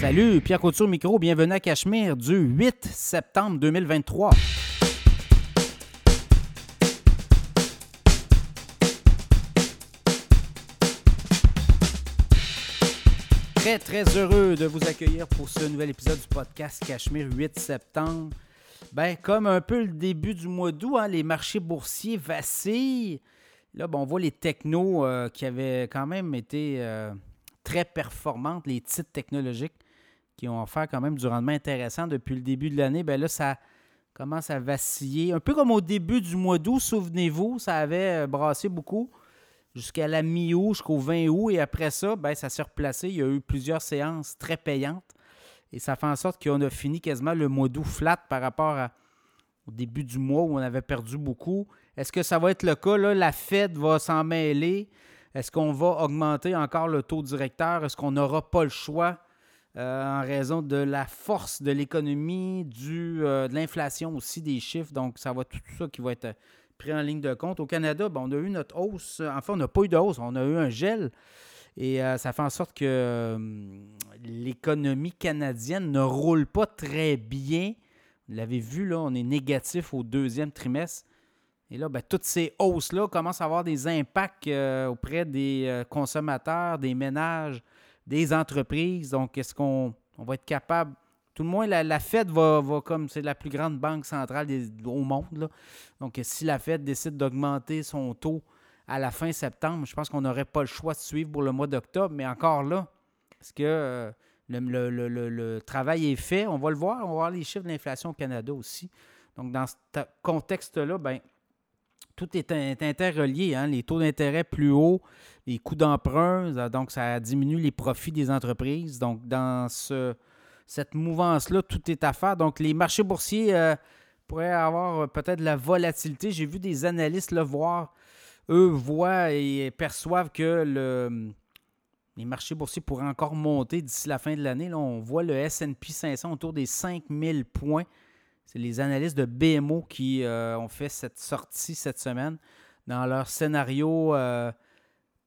Salut, Pierre Couture micro, bienvenue à Cachemire du 8 septembre 2023. Très, très heureux de vous accueillir pour ce nouvel épisode du podcast Cachemire 8 septembre. Bien, comme un peu le début du mois d'août, hein, les marchés boursiers vacillent. Là, ben, on voit les technos qui avaient quand même été très performantes, les titres technologiques qui ont offert quand même du rendement intéressant depuis le début de l'année. Bien là, ça commence à vaciller. Un peu comme au début du mois d'août, souvenez-vous, ça avait brassé beaucoup. Jusqu'à la mi-août, jusqu'au 20 août. Et après ça, bien, ça s'est replacé. Il y a eu plusieurs séances très payantes. Et ça fait en sorte qu'on a fini quasiment le mois d'août flat par rapport au début du mois où on avait perdu beaucoup. Est-ce que ça va être le cas? Là, la Fed va s'en mêler. Est-ce qu'on va augmenter encore le taux directeur? Est-ce qu'on n'aura pas le choix en raison de la force de l'économie, de l'inflation aussi, des chiffres? Donc, ça va tout ça qui va être pris en ligne de compte. Au Canada, ben, on a eu notre hausse. Enfin, on n'a pas eu de hausse, on a eu un gel. Et ça fait en sorte que l'économie canadienne ne roule pas très bien. Vous l'avez vu, là, on est négatif au deuxième trimestre. Et là, ben, toutes ces hausses-là commencent à avoir des impacts auprès des consommateurs, des ménages, des entreprises. Donc, est-ce qu'on va être capable... Tout le moins, la Fed va comme c'est la plus grande banque centrale au monde. Là. Donc, si la Fed décide d'augmenter son taux à la fin septembre, je pense qu'on n'aurait pas le choix de suivre pour le mois d'octobre. Mais encore là, est-ce que le travail est fait? On va le voir. On va voir les chiffres de l'inflation au Canada aussi. Donc, dans ce contexte-là, bien, tout est interrelié. Hein? Les taux d'intérêt plus hauts, les coûts d'emprunt, donc ça diminue les profits des entreprises. Donc, dans cette mouvance-là, tout est à faire. Donc, les marchés boursiers pourraient avoir peut-être de la volatilité. J'ai vu des analystes le voir. Eux voient et perçoivent que les marchés boursiers pourraient encore monter d'ici la fin de l'année. Là, on voit le S&P 500 autour des 5000 points. C'est les analystes de BMO qui ont fait cette sortie cette semaine dans leur scénario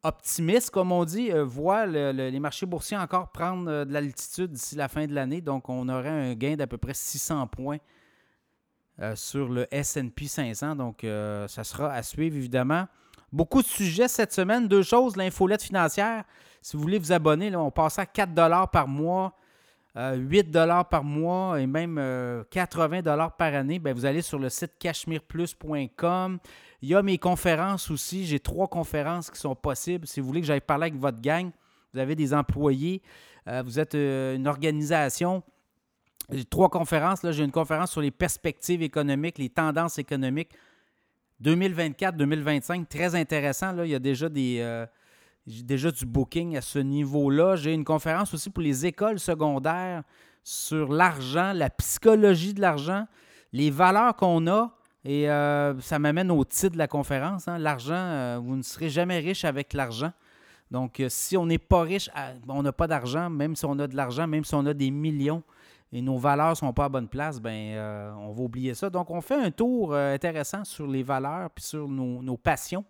optimiste, comme on dit, voit les marchés boursiers encore prendre de l'altitude d'ici la fin de l'année. Donc, on aurait un gain d'à peu près 600 points sur le S&P 500. Donc, ça sera à suivre, évidemment. Beaucoup de sujets cette semaine. Deux choses, l'infolette financière. Si vous voulez vous abonner, là, on passe à 4 $ par mois, 8 $ par mois et même 80 $ par année. Bien, vous allez sur le site cachemireplus.com. Il y a mes conférences aussi. J'ai 3 conférences qui sont possibles. Si vous voulez que j'aille parler avec votre gang, vous avez des employés, vous êtes une organisation. J'ai 3 conférences. Là, j'ai une conférence sur les perspectives économiques, les tendances économiques 2024-2025. Très intéressant. Là, il y a déjà déjà du booking à ce niveau-là. J'ai une conférence aussi pour les écoles secondaires sur l'argent, la psychologie de l'argent, les valeurs qu'on a. Et ça m'amène au titre de la conférence. Hein. L'argent, vous ne serez jamais riche avec l'argent. Donc, si on n'est pas riche, on n'a pas d'argent. Même si on a de l'argent, même si on a des millions et nos valeurs ne sont pas à bonne place, bien, on va oublier ça. Donc, on fait un tour intéressant sur les valeurs puis sur nos passions,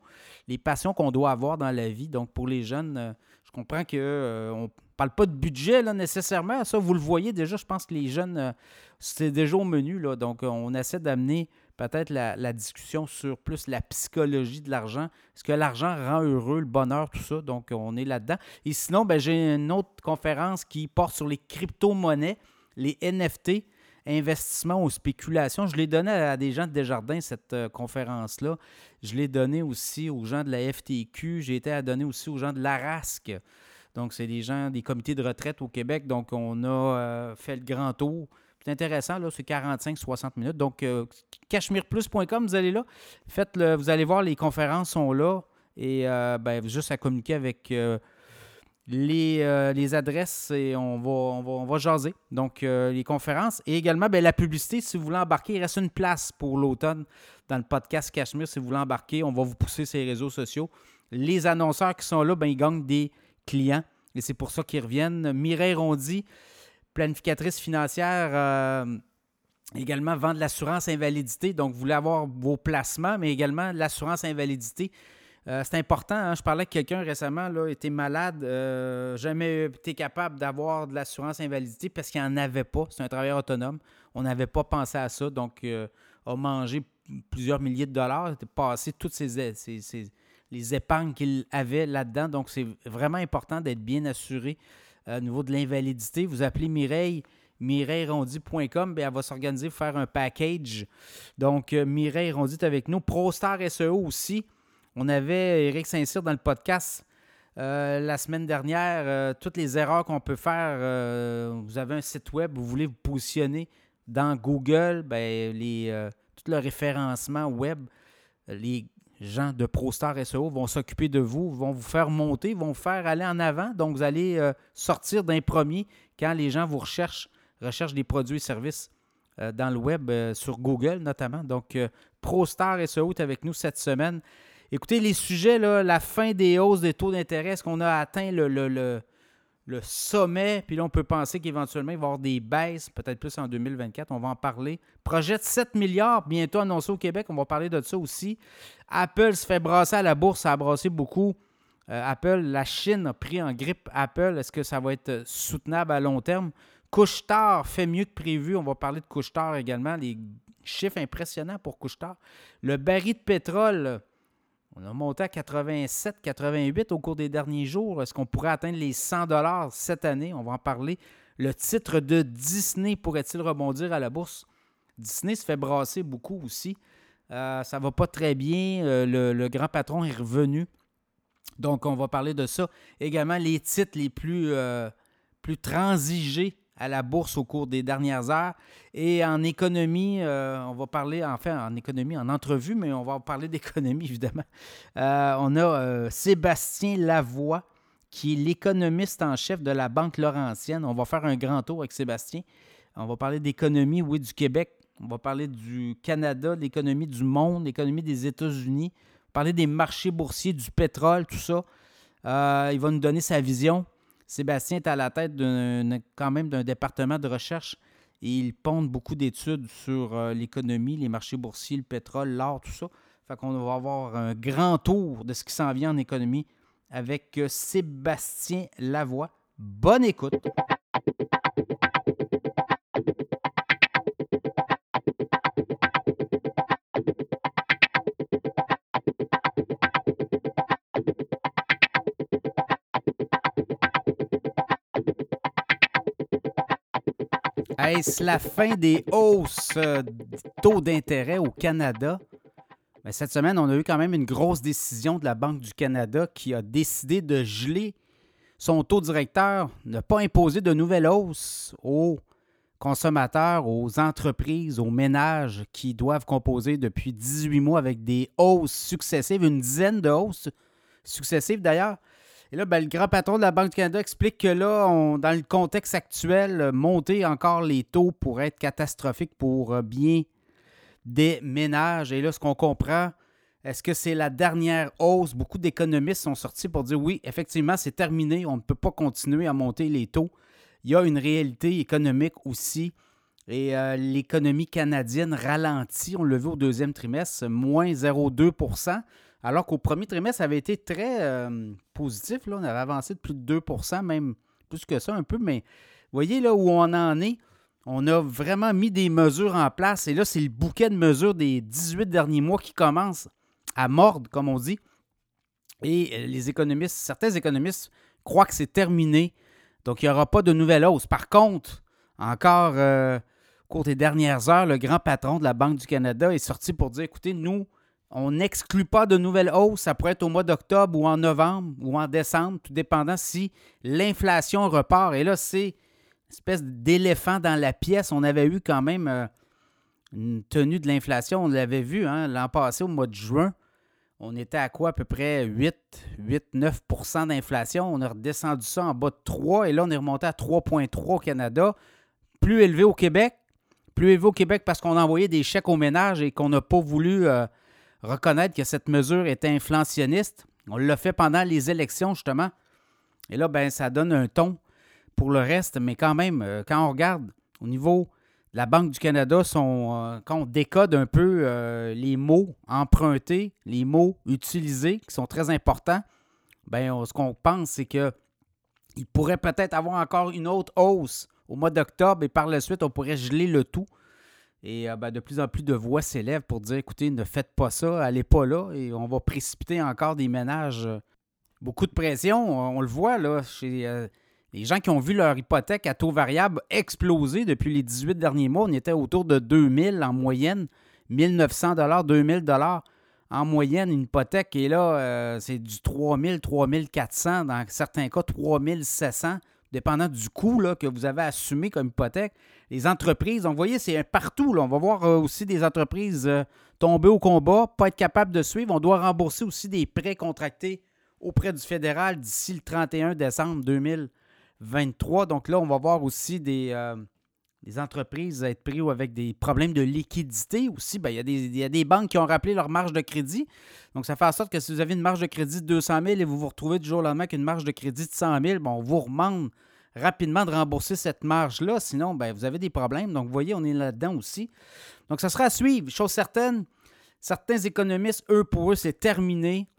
les passions qu'on doit avoir dans la vie. Donc, pour les jeunes, je comprends qu'on ne parle pas de budget là, nécessairement. Ça, vous le voyez déjà. Je pense que les jeunes, c'est déjà au menu. Là. Donc, on essaie d'amener... Peut-être la discussion sur plus la psychologie de l'argent. Est-ce que l'argent rend heureux, le bonheur, tout ça? Donc, on est là-dedans. Et sinon, bien, j'ai une autre conférence qui porte sur les crypto-monnaies, les NFT, investissements ou spéculations. Je l'ai donné à des gens de Desjardins, cette conférence-là. Je l'ai donnée aussi aux gens de la FTQ. J'ai été à donner aussi aux gens de l'ARASC. Donc, c'est des gens des comités de retraite au Québec. Donc, on a fait le grand tour. C'est intéressant, là, c'est 45-60 minutes. Donc, cachemireplus.com, vous allez là. Faites-le, vous allez voir, les conférences sont là. Et ben, juste à communiquer avec les adresses et on va jaser. Donc, les conférences. Et également, ben, la publicité, si vous voulez embarquer, il reste une place pour l'automne dans le podcast Cachemire. Si vous voulez embarquer, on va vous pousser sur les réseaux sociaux. Les annonceurs qui sont là, ben, ils gagnent des clients. Et c'est pour ça qu'ils reviennent. Mireille Rondy, planificatrice financière, également vend de l'assurance invalidité. Donc, vous voulez avoir vos placements, mais également l'assurance invalidité. C'est important, hein? Je parlais que quelqu'un récemment là, était malade, jamais été capable d'avoir de l'assurance invalidité parce qu'il n'en avait pas. C'est un travailleur autonome. On n'avait pas pensé à ça, donc a mangé plusieurs milliers de dollars, a passé toutes les épargnes qu'il avait là-dedans. Donc, c'est vraiment important d'être bien assuré au niveau de l'invalidité. Vous appelez Mireille, MireilleRondy.com, elle va s'organiser pour faire un package. Donc, Mireille Rondy est avec nous. ProStar SEO aussi. On avait Éric Saint-Cyr dans le podcast la semaine dernière. Toutes les erreurs qu'on peut faire, vous avez un site web, vous voulez vous positionner dans Google, tout le référencement web, les gens de ProStar SEO vont s'occuper de vous, vont vous faire monter, vont vous faire aller en avant. Donc, vous allez sortir d'un premier quand les gens vous recherchent des produits et services dans le web, sur Google notamment. Donc, ProStar SEO est avec nous cette semaine. Écoutez, les sujets, là, la fin des hausses des taux d'intérêt, est-ce qu'on a atteint le sommet? Puis là, on peut penser qu'éventuellement, il va y avoir des baisses, peut-être plus en 2024. On va en parler. Projet de 7 milliards, bientôt annoncé au Québec. On va parler de ça aussi. Apple se fait brasser à la bourse. Ça a brassé beaucoup. Apple, la Chine a pris en grippe Apple. Est-ce que ça va être soutenable à long terme? Couche-Tard fait mieux que prévu. On va parler de Couche-Tard également. Les chiffres impressionnants pour Couche-Tard. Le baril de pétrole... on a monté à 87, 88 au cours des derniers jours. Est-ce qu'on pourrait atteindre les 100 $ cette année? On va en parler. Le titre de Disney pourrait-il rebondir à la bourse? Disney se fait brasser beaucoup aussi. Ça ne va pas très bien. Le grand patron est revenu. Donc, on va parler de ça. Également, les titres les plus transigés à la bourse au cours des dernières heures. Et en économie, on va parler, enfin en économie, en entrevue, mais on va parler d'économie, évidemment. On a Sébastien Lavoie, qui est l'économiste en chef de la Banque Laurentienne. On va faire un grand tour avec Sébastien. On va parler d'économie, oui, du Québec. On va parler du Canada, de l'économie du monde, l'économie des États-Unis. On va parler des marchés boursiers, du pétrole, tout ça. Il va nous donner sa vision. Sébastien est à la tête d'un département de recherche et il ponde beaucoup d'études sur l'économie, les marchés boursiers, le pétrole, l'or, tout ça. Fait qu'on va avoir un grand tour de ce qui s'en vient en économie avec Sébastien Lavoie. Bonne écoute! Est-ce la fin des hausses taux d'intérêt au Canada? Bien, cette semaine, on a eu quand même une grosse décision de la Banque du Canada qui a décidé de geler son taux directeur, ne pas imposer de nouvelles hausses aux consommateurs, aux entreprises, aux ménages qui doivent composer depuis 18 mois avec des hausses successives, une dizaine de hausses successives d'ailleurs. Et là, le grand patron de la Banque du Canada explique que là, dans le contexte actuel, monter encore les taux pourrait être catastrophique pour bien des ménages. Et là, ce qu'on comprend, est-ce que c'est la dernière hausse? Beaucoup d'économistes sont sortis pour dire oui, effectivement, c'est terminé. On ne peut pas continuer à monter les taux. Il y a une réalité économique aussi. Et l'économie canadienne ralentit. On l'a vu au deuxième trimestre, moins 0,2 %. Alors qu'au premier trimestre, ça avait été très positif. Là, on avait avancé de plus de 2 %, même plus que ça un peu. Mais vous voyez là où on en est, on a vraiment mis des mesures en place. Et là, c'est le bouquet de mesures des 18 derniers mois qui commence à mordre, comme on dit. Et les économistes, certains économistes croient que c'est terminé. Donc, il n'y aura pas de nouvelle hausse. Par contre, encore au cours des dernières heures, le grand patron de la Banque du Canada est sorti pour dire, écoutez, nous, on n'exclut pas de nouvelles hausses. Ça pourrait être au mois d'octobre ou en novembre ou en décembre, tout dépendant si l'inflation repart. Et là, c'est une espèce d'éléphant dans la pièce. On avait eu quand même une tenue de l'inflation. On l'avait vu l'an passé, au mois de juin. On était à quoi? À peu près 8-9 % d'inflation. On a redescendu ça en bas de 3. Et là, on est remonté à 3,3 au Canada. Plus élevé au Québec. Plus élevé au Québec parce qu'on envoyait des chèques aux ménages et qu'on n'a pas voulu... reconnaître que cette mesure est inflationniste. On l'a fait pendant les élections, justement. Et là, ça donne un ton pour le reste. Mais quand même, quand on regarde au niveau la Banque du Canada, quand on décode un peu les mots empruntés, les mots utilisés, qui sont très importants, bien, ce qu'on pense, c'est qu'il pourrait peut-être avoir encore une autre hausse au mois d'octobre et par la suite, on pourrait geler le tout. Et de plus en plus de voix s'élèvent pour dire, écoutez, ne faites pas ça, allez pas là, et on va précipiter encore des ménages. Beaucoup de pression, on le voit là, chez les gens qui ont vu leur hypothèque à taux variable exploser depuis les 18 derniers mois. On était autour de 2000 en moyenne, 1900 $, 2000 $ en moyenne une hypothèque. Et là, c'est du 3000, 3400, dans certains cas 3700. Dépendant du coût là, que vous avez assumé comme hypothèque. Les entreprises, on voyait, c'est partout. Là. On va voir aussi des entreprises tomber au combat, pas être capable de suivre. On doit rembourser aussi des prêts contractés auprès du fédéral d'ici le 31 décembre 2023. Donc là, on va voir aussi des entreprises être prises avec des problèmes de liquidité aussi. Bien, il y a des banques qui ont rappelé leur marge de crédit. Donc, ça fait en sorte que si vous avez une marge de crédit de 200 000 et vous vous retrouvez du jour au lendemain avec une marge de crédit de 100 000, bien, on vous demande rapidement de rembourser cette marge-là. Sinon, bien, vous avez des problèmes. Donc, vous voyez, on est là-dedans aussi. Donc, ça sera à suivre. Chose certaine, certains économistes, pour eux, c'est terminé.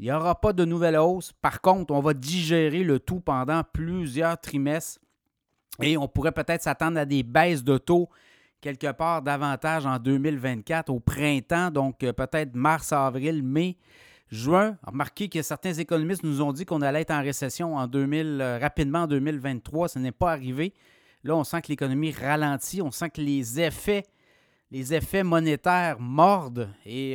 Il n'y aura pas de nouvelle hausse. Par contre, on va digérer le tout pendant plusieurs trimestres. Et on pourrait peut-être s'attendre à des baisses de taux quelque part davantage en 2024, au printemps, donc peut-être mars, avril, mai, juin. Remarquez que certains économistes nous ont dit qu'on allait être en récession rapidement en 2023. Ce n'est pas arrivé. Là, on sent que l'économie ralentit. On sent que les effets monétaires mordent. Et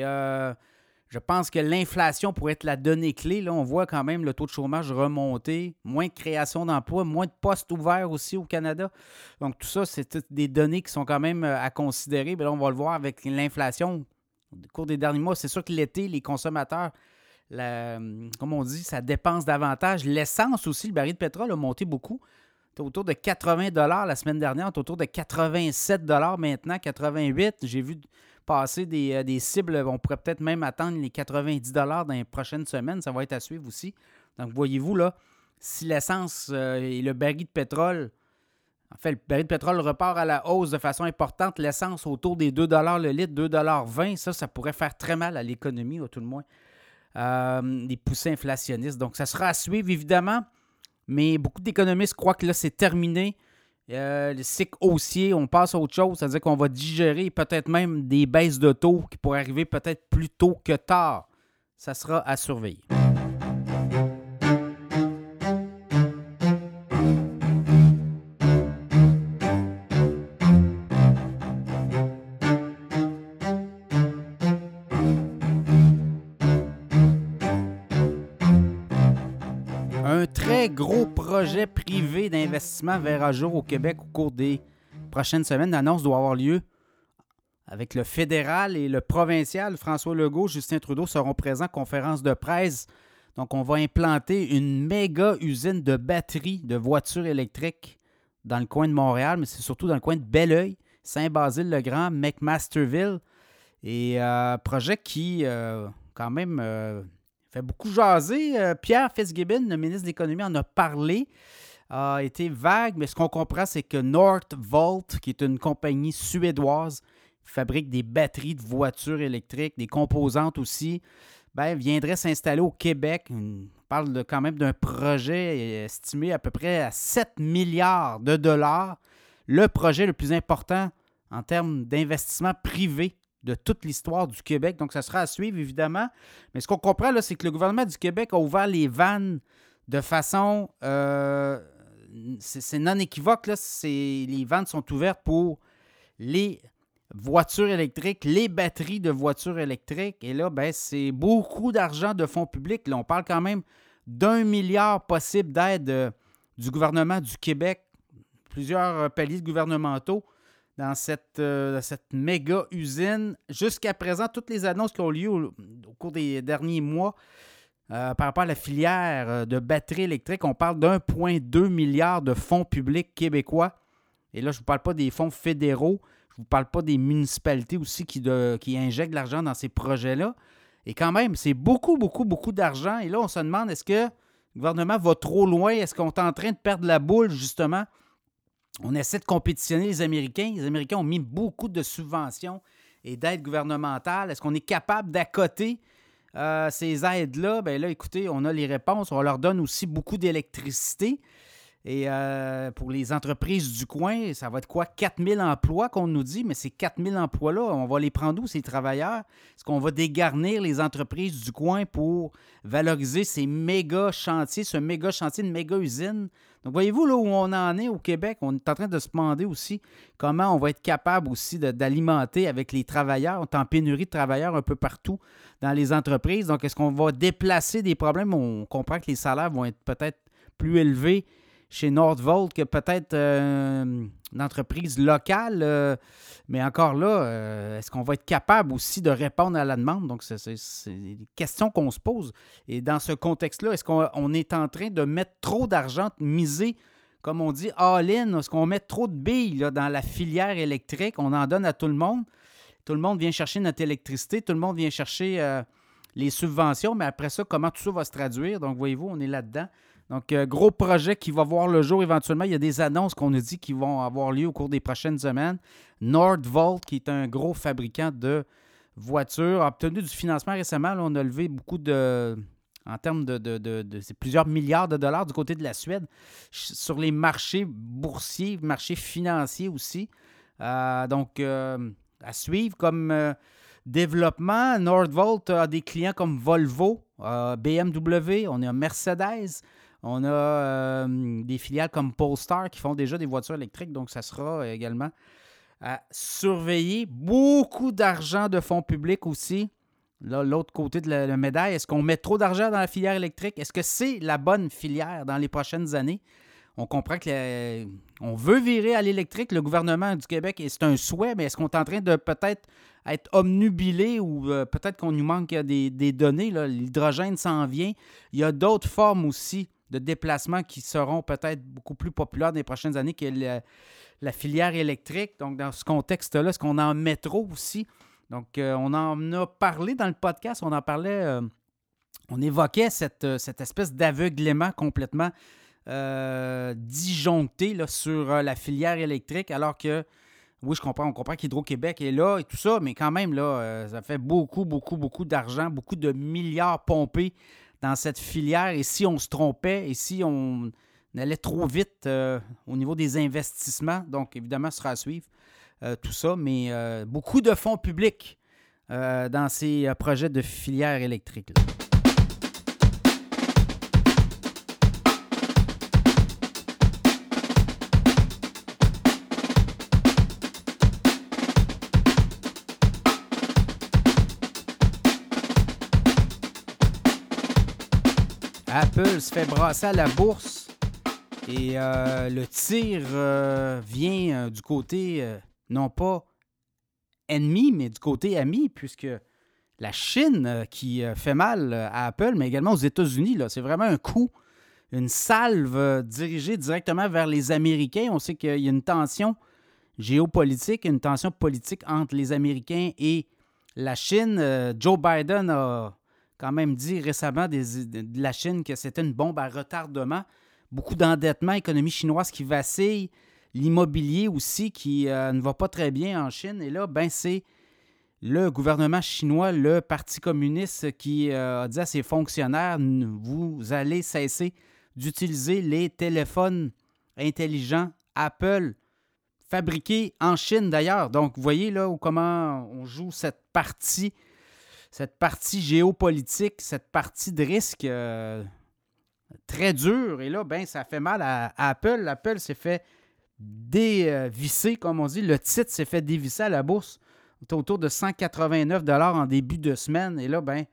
je pense que l'inflation pourrait être la donnée clé. Là, on voit quand même le taux de chômage remonter, moins de création d'emplois, moins de postes ouverts aussi au Canada. Donc, tout ça, c'est toutes des données qui sont quand même à considérer. Mais là, on va le voir avec l'inflation au cours des derniers mois. C'est sûr que l'été, les consommateurs, comme on dit, ça dépense davantage. L'essence aussi, le baril de pétrole a monté beaucoup. C'est autour de 80 $ la semaine dernière. C'est autour de 87 $ maintenant, 88 $. J'ai vu passer des cibles, on pourrait peut-être même atteindre les 90 $ dans les prochaines semaines. Ça va être à suivre aussi. Donc, voyez-vous, là, si l'essence et le baril de pétrole, en fait, le baril de pétrole repart à la hausse de façon importante, l'essence autour des 2 $ le litre, 2,20 $, ça pourrait faire très mal à l'économie, au tout le moins, des poussées inflationnistes. Donc, ça sera à suivre, évidemment, mais beaucoup d'économistes croient que là, c'est terminé. Le cycle haussier, on passe à autre chose, c'est-à-dire qu'on va digérer peut-être même des baisses de taux qui pourraient arriver peut-être plus tôt que tard. Ça sera à surveiller. Gros projet privé d'investissement verra jour au Québec au cours des prochaines semaines. L'annonce doit avoir lieu avec le fédéral et le provincial. François Legault, Justin Trudeau seront présents, conférence de presse. Donc, on va implanter une méga usine de batteries de voitures électriques dans le coin de Montréal, mais c'est surtout dans le coin de Belœil, Saint-Basile-le-Grand, McMasterville. Et projet qui, quand même... fait beaucoup jaser. Pierre Fitzgibbon, le ministre de l'Économie, en a parlé. A été vague, mais ce qu'on comprend, c'est que Northvolt, qui est une compagnie suédoise, qui fabrique des batteries de voitures électriques, des composantes aussi, viendrait s'installer au Québec. On parle quand même d'un projet estimé à peu près à 7 milliards de dollars. Le projet le plus important en termes d'investissement privé de toute l'histoire du Québec. Donc, ça sera à suivre, évidemment. Mais ce qu'on comprend, là, c'est que le gouvernement du Québec a ouvert les vannes de façon... c'est non équivoque. Là, les vannes sont ouvertes pour les voitures électriques, les batteries de voitures électriques. Et là, c'est beaucoup d'argent de fonds publics. Là, on parle quand même d'1 milliard possible d'aide du gouvernement du Québec, plusieurs paliers gouvernementaux, dans cette méga usine. Jusqu'à présent, toutes les annonces qui ont lieu au cours des derniers mois par rapport à la filière de batteries électriques, on parle d'1,2 milliard de fonds publics québécois. Et là, je ne vous parle pas des fonds fédéraux, je ne vous parle pas des municipalités aussi qui injectent de l'argent dans ces projets-là. Et quand même, c'est beaucoup, beaucoup, beaucoup d'argent. Et là, on se demande, est-ce que le gouvernement va trop loin? Est-ce qu'on est en train de perdre la boule, justement? On essaie de compétitionner les Américains. Les Américains ont mis beaucoup de subventions et d'aides gouvernementales. Est-ce qu'on est capable d'accoter ces aides-là? Bien là, écoutez, on a les réponses. On leur donne aussi beaucoup d'électricité. Et pour les entreprises du coin, ça va être quoi? 4000 emplois qu'on nous dit, mais ces 4000 emplois-là, on va les prendre où, ces travailleurs? Est-ce qu'on va dégarnir les entreprises du coin pour valoriser ces méga chantiers, ce méga chantier de méga usine? Donc, voyez-vous, là où on en est au Québec, on est en train de se demander aussi comment on va être capable aussi d'alimenter avec les travailleurs. On est en pénurie de travailleurs un peu partout dans les entreprises. Donc, est-ce qu'on va déplacer des problèmes? On comprend que les salaires vont être peut-être plus élevés chez Northvolt, que peut-être une entreprise locale, mais encore là, est-ce qu'on va être capable aussi de répondre à la demande? Donc, c'est des questions qu'on se pose. Et dans ce contexte-là, est-ce qu'on est en train de mettre trop d'argent, de miser, comme on dit, all-in? Est-ce qu'on met trop de billes là, dans la filière électrique? On en donne à tout le monde. Tout le monde vient chercher notre électricité. Tout le monde vient chercher les subventions. Mais après ça, comment tout ça va se traduire? Donc, voyez-vous, on est là-dedans. Donc, gros projet qui va voir le jour éventuellement. Il y a des annonces qu'on nous dit qui vont avoir lieu au cours des prochaines semaines. Northvolt, qui est un gros fabricant de voitures, a obtenu du financement récemment. Là, on a levé beaucoup de... En termes de c'est plusieurs milliards de dollars du côté de la Suède. Sur les marchés boursiers, marchés financiers aussi. Donc, à suivre comme développement. Northvolt a des clients comme Volvo, BMW, on a Mercedes. On a des filiales comme ProStar qui font déjà des voitures électriques, donc ça sera également à surveiller. Beaucoup d'argent de fonds publics aussi. Là, l'autre côté de la médaille, est-ce qu'on met trop d'argent dans la filière électrique? Est-ce que c'est la bonne filière dans les prochaines années? On comprend qu'on veut virer à l'électrique, le gouvernement du Québec, et c'est un souhait, mais est-ce qu'on est en train de peut-être être omnubilé ou peut-être qu'on nous manque des données? Là, l'hydrogène s'en vient. Il y a d'autres formes aussi de déplacement qui seront peut-être beaucoup plus populaires dans les prochaines années que la filière électrique. Donc, dans ce contexte-là, est-ce qu'on en met trop aussi? Donc, on en a parlé dans le podcast, on évoquait cette espèce d'aveuglement complètement disjoncté là, sur la filière électrique, alors que, oui, on comprend qu'Hydro-Québec est là et tout ça, mais quand même, là, ça fait beaucoup, beaucoup, beaucoup d'argent, beaucoup de milliards pompés dans cette filière. Et si on se trompait, et si on allait trop vite au niveau des investissements, donc évidemment, ce sera à suivre tout ça, mais beaucoup de fonds publics dans ces projets de filière électrique là. Apple se fait brasser à la bourse et le tir vient du côté, non pas ennemi, mais du côté ami, puisque la Chine qui fait mal à Apple, mais également aux États-Unis, là, c'est vraiment un coup, une salve dirigée directement vers les Américains. On sait qu'il y a une tension géopolitique, une tension politique entre les Américains et la Chine. Joe Biden a quand même dit récemment de la Chine que c'était une bombe à retardement. Beaucoup d'endettement, économie chinoise qui vacille, l'immobilier aussi qui ne va pas très bien en Chine. Et là, ben c'est le gouvernement chinois, le Parti communiste qui a dit à ses fonctionnaires, vous allez cesser d'utiliser les téléphones intelligents Apple, fabriqués en Chine d'ailleurs. Donc, vous voyez là comment on joue cette partie géopolitique, cette partie de risque très dure. Et là, ben, ça fait mal à Apple. Apple s'est fait dévisser, comme on dit. Le titre s'est fait dévisser à la bourse. On est autour de 189 $ en début de semaine. Et là, ben,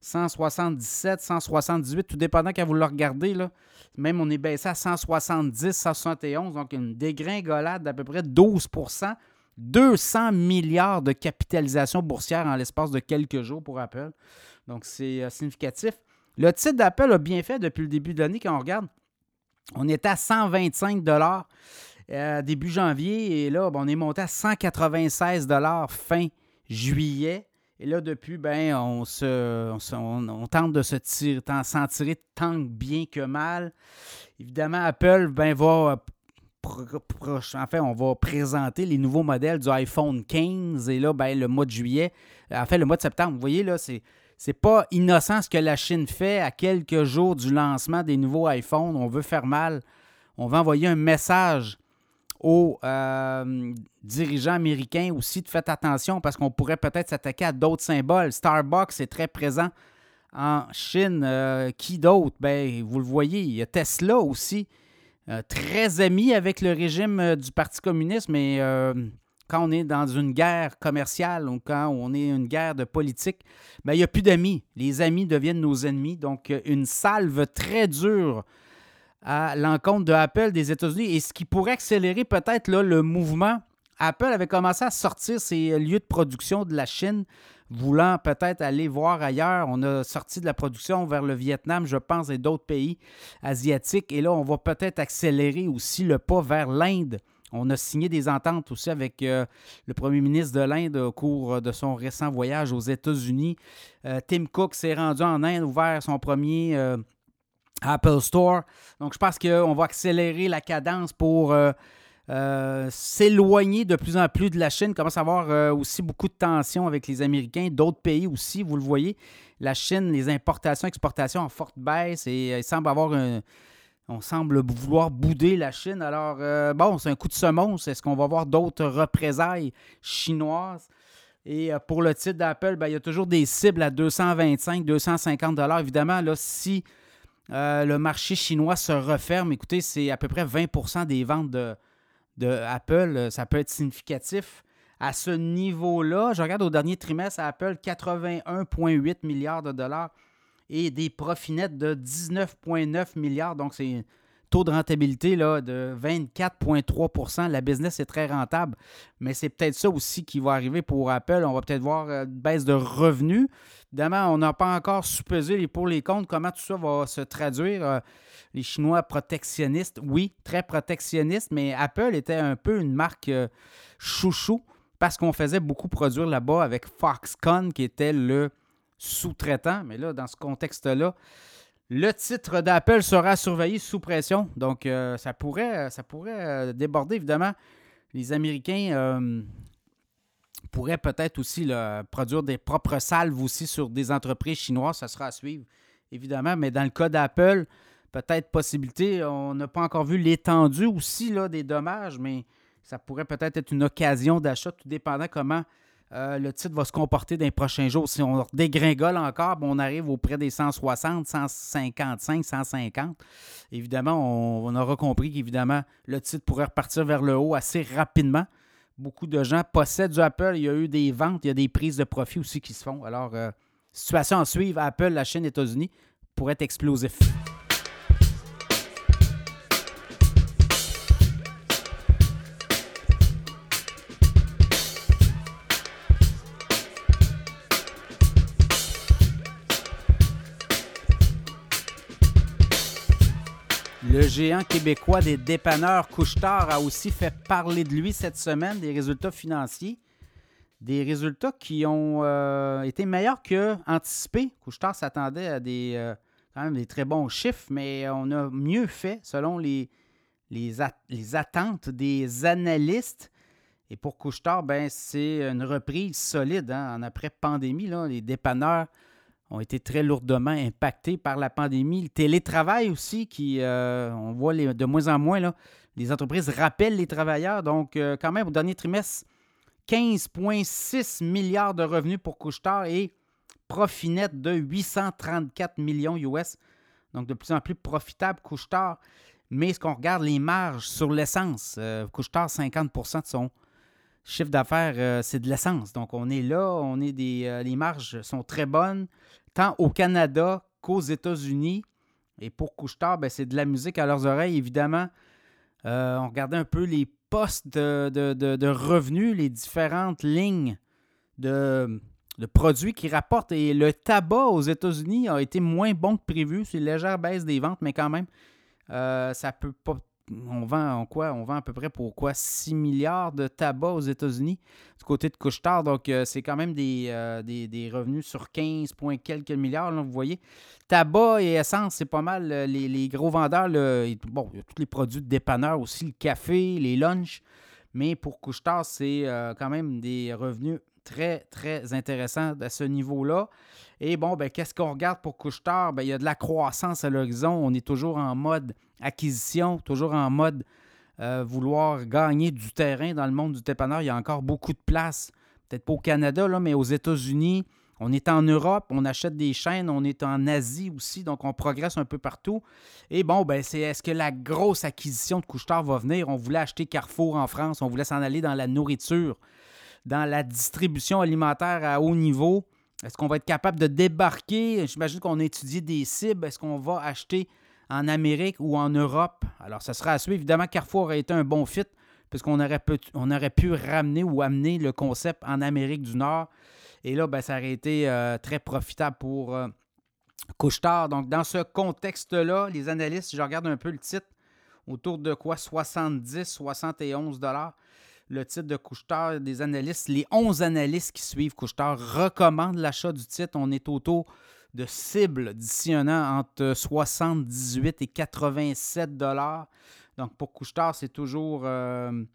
177, 178, tout dépendant quand vous le regardez. Là. Même on est baissé à 170, 171. Donc, une dégringolade d'à peu près 12%. 200 milliards de capitalisation boursière en l'espace de quelques jours pour Apple. Donc, c'est significatif. Le titre d'Apple a bien fait depuis le début de l'année. Quand on regarde, on était à 125 $ début janvier. Et là, on est monté à 196 $ fin juillet. Et là, depuis, on tente de s'en tirer tant bien que mal. Évidemment, Apple va présenter les nouveaux modèles du iPhone 15 et là, ben, le mois de juillet, le mois de septembre. Vous voyez, là, c'est pas innocent ce que la Chine fait à quelques jours du lancement des nouveaux iPhones. On veut faire mal. On va envoyer un message aux dirigeants américains aussi de faites attention parce qu'on pourrait peut-être s'attaquer à d'autres symboles. Starbucks est très présent en Chine. Qui d'autre? Ben, vous le voyez, il y a Tesla aussi. Très ami avec le régime du Parti communiste, mais quand on est dans une guerre commerciale ou quand on est une guerre de politique, ben, il n'y a plus d'amis. Les amis deviennent nos ennemis. Donc, une salve très dure à l'encontre de Apple des États-Unis. Et ce qui pourrait accélérer peut-être là, le mouvement, Apple avait commencé à sortir ses lieux de production de la Chine, voulant peut-être aller voir ailleurs. On a sorti de la production vers le Vietnam, je pense, et d'autres pays asiatiques. Et là, on va peut-être accélérer aussi le pas vers l'Inde. On a signé des ententes aussi avec le premier ministre de l'Inde au cours de son récent voyage aux États-Unis. Tim Cook s'est rendu en Inde, ouvert son premier... Apple Store. Donc, je pense qu'on va accélérer la cadence pour s'éloigner de plus en plus de la Chine. Il commence à avoir aussi beaucoup de tensions avec les Américains, d'autres pays aussi, vous le voyez. La Chine, les importations, exportations en forte baisse et on semble vouloir bouder la Chine. Alors, c'est un coup de semonce. Est-ce qu'on va avoir d'autres représailles chinoises? Et pour le titre d'Apple, il y a toujours des cibles à 225, 250 $. Évidemment, là, si... le marché chinois se referme. Écoutez, c'est à peu près 20% des ventes de Apple. Ça peut être significatif. À ce niveau-là, je regarde au dernier trimestre, à Apple, 81,8 milliards de dollars et des profits nets de 19,9 milliards. Donc, c'est un taux de rentabilité là, de 24,3%. La business est très rentable, mais c'est peut-être ça aussi qui va arriver pour Apple. On va peut-être voir une baisse de revenus. Évidemment, on n'a pas encore supposé les pour les comptes, comment tout ça va se traduire. Les Chinois protectionnistes, oui, très protectionnistes, mais Apple était un peu une marque chouchou parce qu'on faisait beaucoup produire là-bas avec Foxconn qui était le sous-traitant. Mais là, dans ce contexte-là, le titre d'Apple sera surveillé sous pression. Donc, ça pourrait déborder, évidemment. Les Américains... pourrait peut-être aussi là, produire des propres salves aussi sur des entreprises chinoises. Ça sera à suivre, évidemment. Mais dans le cas d'Apple, peut-être possibilité, on n'a pas encore vu l'étendue aussi là, des dommages, mais ça pourrait peut-être être une occasion d'achat, tout dépendant comment le titre va se comporter dans les prochains jours. Si on dégringole encore, ben on arrive auprès des 160, 155, 150. Évidemment, on aura compris qu'évidemment, le titre pourrait repartir vers le haut assez rapidement. Beaucoup de gens possèdent du Apple. Il y a eu des ventes, il y a des prises de profit aussi qui se font. Alors, situation à suivre, Apple, la Chine, États-Unis, pourrait être explosif. Le géant québécois des dépanneurs Couche-Tard a aussi fait parler de lui cette semaine, des résultats financiers. Des résultats qui ont été meilleurs qu'anticipés. Couche-Tard s'attendait à quand même des très bons chiffres, mais on a mieux fait selon les attentes des analystes. Et pour Couche-Tard, c'est une reprise solide en après-pandémie. Là, les dépanneurs ont été très lourdement impactés par la pandémie. Le télétravail aussi, qui on voit de moins en moins, là, les entreprises rappellent les travailleurs. Donc, quand même, au dernier trimestre, 15,6 milliards de revenus pour Couche-Tard et profit net de 834 millions US. Donc, de plus en plus profitable Couche-Tard. Mais ce qu'on regarde, les marges sur l'essence, Couche-Tard, 50 % de son chiffre d'affaires, c'est de l'essence. Donc, on est là, les marges sont très bonnes, tant au Canada qu'aux États-Unis. Et pour Couche-Tard, c'est de la musique à leurs oreilles, évidemment. On regardait un peu les postes de revenus, les différentes lignes de produits qu'ils rapportent. Et le tabac aux États-Unis a été moins bon que prévu. C'est une légère baisse des ventes, mais quand même, ça peut pas on vend en quoi? On vend à peu près pour quoi? 6 milliards de tabac aux États-Unis du côté de Couche-Tard. Donc, c'est quand même des revenus sur 15 point quelques milliards, là, vous voyez. Tabac et essence, c'est pas mal les gros vendeurs. Là, et, bon, il y a tous les produits de dépanneurs aussi, le café, les lunchs. Mais pour Couche-Tard, c'est quand même des revenus très, très intéressants à ce niveau-là. Et bon, ben, qu'est-ce qu'on regarde pour Couche-Tard? Ben, il y a de la croissance à l'horizon. On est toujours en mode acquisition, toujours en mode vouloir gagner du terrain dans le monde du dépanneur. Il y a encore beaucoup de place, peut-être pas au Canada, là, mais aux États-Unis. On est en Europe, on achète des chaînes, on est en Asie aussi, donc on progresse un peu partout. Et bon, ben c'est est-ce que la grosse acquisition de Couche-Tard va venir? On voulait acheter Carrefour en France, on voulait s'en aller dans la nourriture, dans la distribution alimentaire à haut niveau. Est-ce qu'on va être capable de débarquer? J'imagine qu'on a étudié des cibles. Est-ce qu'on va acheter en Amérique ou en Europe? Alors, ça sera à suivre. Évidemment, Carrefour aurait été un bon fit puisqu'on aurait pu ramener ou amener le concept en Amérique du Nord. Et là, ben, ça aurait été très profitable pour Couche-Tard. Donc, dans ce contexte-là, les analystes, je regarde un peu le titre, autour de quoi? 70, 71 $. Le titre de Couche-Tard des analystes, les 11 analystes qui suivent Couche-Tard recommandent l'achat du titre. On est au taux de cible d'ici un an entre 78 et 87 $. Donc, pour Couche-Tard, c'est toujours... une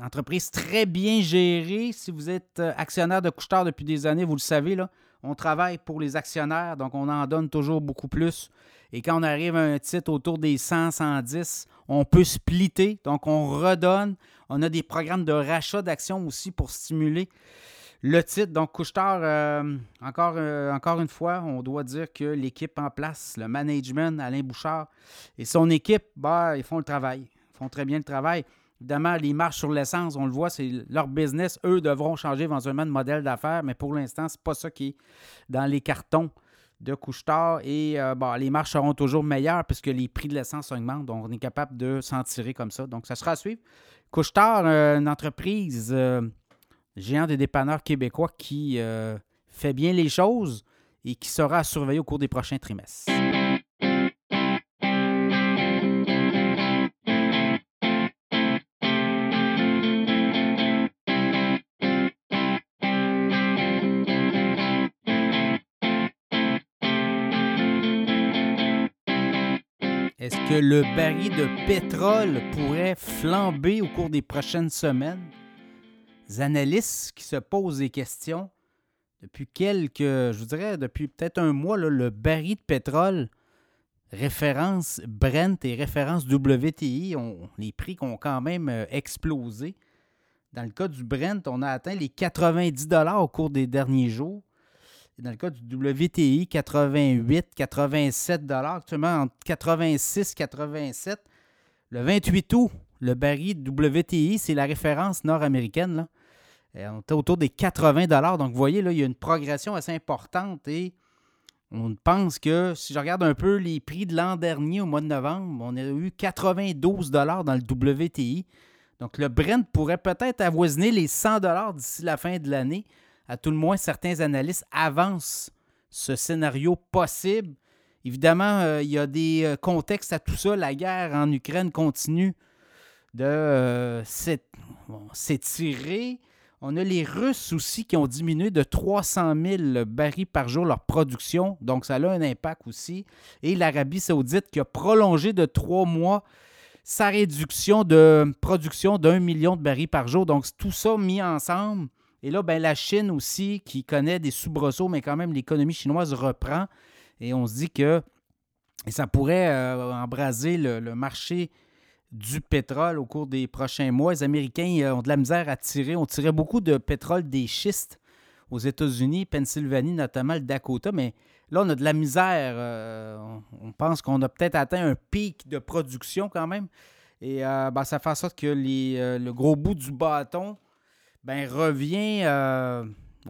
entreprise très bien gérée. Si vous êtes actionnaire de Couche-Tard depuis des années, vous le savez, là, on travaille pour les actionnaires, donc on en donne toujours beaucoup plus. Et quand on arrive à un titre autour des 100, 110, on peut splitter, donc on redonne. On a des programmes de rachat d'actions aussi pour stimuler le titre. Donc Couche-Tard, encore une fois, on doit dire que l'équipe en place, le management, Alain Bouchard et son équipe, ben, ils font le travail, ils font très bien le travail. Évidemment, les marges sur l'essence, on le voit, c'est leur business. Eux devront changer éventuellement de modèle d'affaires, mais pour l'instant, ce n'est pas ça qui est dans les cartons de Couche-Tard. Et bon, les marges seront toujours meilleures puisque les prix de l'essence augmentent. Donc, on est capable de s'en tirer comme ça. Donc, ça sera à suivre. Couche-Tard, une entreprise géant des dépanneurs québécois qui fait bien les choses et qui sera à surveiller au cours des prochains trimestres. Est-ce que le baril de pétrole pourrait flamber au cours des prochaines semaines? Les analystes qui se posent des questions. Depuis depuis peut-être un mois, là, le baril de pétrole, référence Brent et référence WTI, les prix qui ont quand même explosé. Dans le cas du Brent, on a atteint les 90 $ au cours des derniers jours. Dans le cas du WTI, 88, 87 $, actuellement entre 86 et 87. Le 28 août, le baril WTI, c'est la référence nord-américaine, là. On était autour des 80 $. Donc, vous voyez, là, il y a une progression assez importante et on pense que, si je regarde un peu les prix de l'an dernier, au mois de novembre, on a eu 92 $ dans le WTI. Donc, le Brent pourrait peut-être avoisiner les 100 $ d'ici la fin de l'année. À tout le moins, certains analystes avancent ce scénario possible. Évidemment, il y a des contextes à tout ça. La guerre en Ukraine continue de s'étirer. On a les Russes aussi qui ont diminué de 300 000 barils par jour leur production. Donc, ça a un impact aussi. Et l'Arabie saoudite qui a prolongé de 3 mois sa réduction de production d'1 million de barils par jour. Donc, tout ça mis ensemble. Et là, ben, la Chine aussi, qui connaît des soubresauts, mais quand même, l'économie chinoise reprend. Et on se dit que ça pourrait embraser le marché du pétrole au cours des prochains mois. Les Américains ont de la misère à tirer. On tirait beaucoup de pétrole des schistes aux États-Unis, Pennsylvanie, notamment le Dakota. Mais là, on a de la misère. On pense qu'on a peut-être atteint un pic de production quand même. Et ben, ça fait en sorte que le gros bout du bâton... ben revient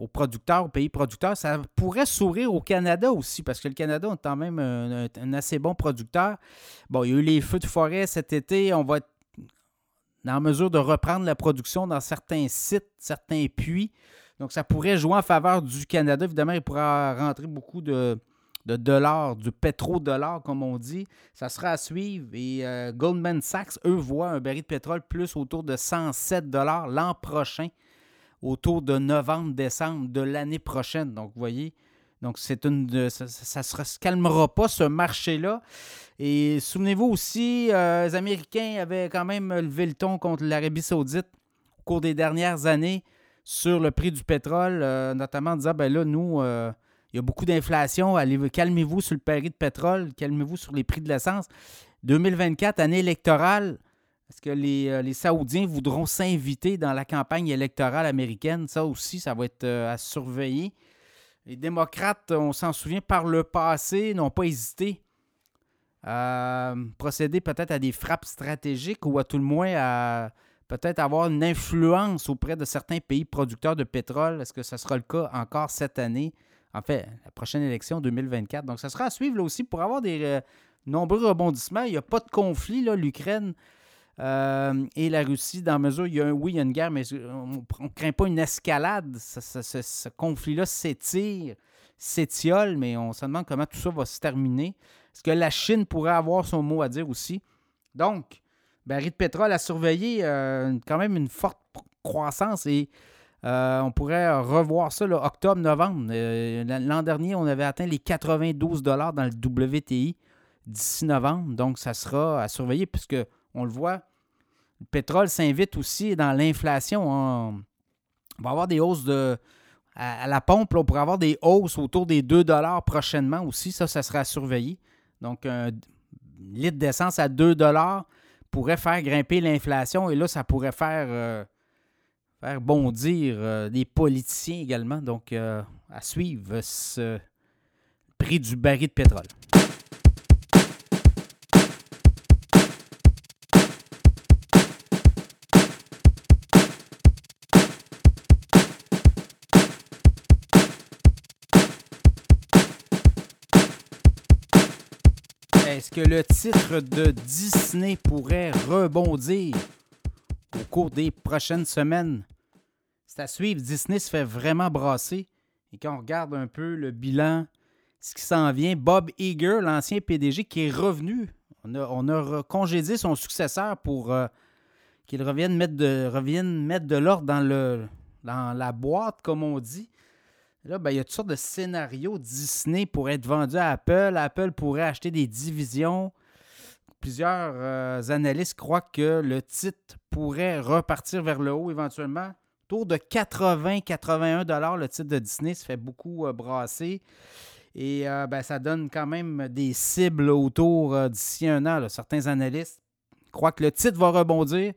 aux producteurs, aux pays producteurs. Ça pourrait sourire au Canada aussi, parce que le Canada, on est quand même un assez bon producteur. Bon, il y a eu les feux de forêt cet été. On va être en mesure de reprendre la production dans certains sites, certains puits. Donc, ça pourrait jouer en faveur du Canada. Évidemment, il pourra rentrer beaucoup de de dollars, du pétrodollar, comme on dit. Ça sera à suivre. Et Goldman Sachs, eux, voient un baril de pétrole plus autour de 107 $ l'an prochain, autour de novembre-décembre de l'année prochaine. Donc, vous voyez, donc c'est ça ne se calmera pas, ce marché-là. Et souvenez-vous aussi, les Américains avaient quand même levé le ton contre l'Arabie saoudite au cours des dernières années sur le prix du pétrole, notamment en disant, bien là, nous, il y a beaucoup d'inflation, allez, calmez-vous sur le pari de pétrole, calmez-vous sur les prix de l'essence. 2024, année électorale, est-ce que les Saoudiens voudront s'inviter dans la campagne électorale américaine? Ça aussi, ça va être à surveiller. Les démocrates, on s'en souvient, par le passé, n'ont pas hésité à procéder peut-être à des frappes stratégiques ou à tout le moins à peut-être avoir une influence auprès de certains pays producteurs de pétrole. Est-ce que ça sera le cas encore cette année? En fait, la prochaine élection 2024. Donc, ça sera à suivre là aussi pour avoir des nombreux rebondissements. Il n'y a pas de conflit, là, l'Ukraine et la Russie. Dans mesure, il y a une guerre, mais on ne craint pas une escalade. Ce conflit-là s'étiole, mais on se demande comment tout ça va se terminer. Est-ce que la Chine pourrait avoir son mot à dire aussi? Donc, baril de pétrole à surveiller, quand même une forte croissance et on pourrait revoir ça là, octobre-novembre. L'an dernier, on avait atteint les 92 $ dans le WTI d'ici novembre. Donc, ça sera à surveiller puisque, on le voit, le pétrole s'invite aussi dans l'inflation. Hein. On va avoir des hausses à la pompe. Là, on pourrait avoir des hausses autour des 2 $ prochainement aussi. Ça sera à surveiller. Donc, un litre d'essence à 2 $ pourrait faire grimper l'inflation et là, ça pourrait faire bondir des politiciens également. Donc, à suivre ce prix du baril de pétrole. Est-ce que le titre de Disney pourrait rebondir au cours des prochaines semaines? C'est à suivre. Disney se fait vraiment brasser. Et quand on regarde un peu le bilan, ce qui s'en vient, Bob Iger, l'ancien PDG, qui est revenu. On a congédié son successeur pour qu'il revienne mettre de l'ordre dans la boîte, comme on dit. Là, ben, il y a toutes sortes de scénarios. Disney pourrait être vendu à Apple. Apple pourrait acheter des divisions. Plusieurs analystes croient que le titre pourrait repartir vers le haut éventuellement. Autour de 80-81 $ le titre de Disney se fait beaucoup brasser. Et ça donne quand même des cibles autour d'ici un an. Là. Certains analystes croient que le titre va rebondir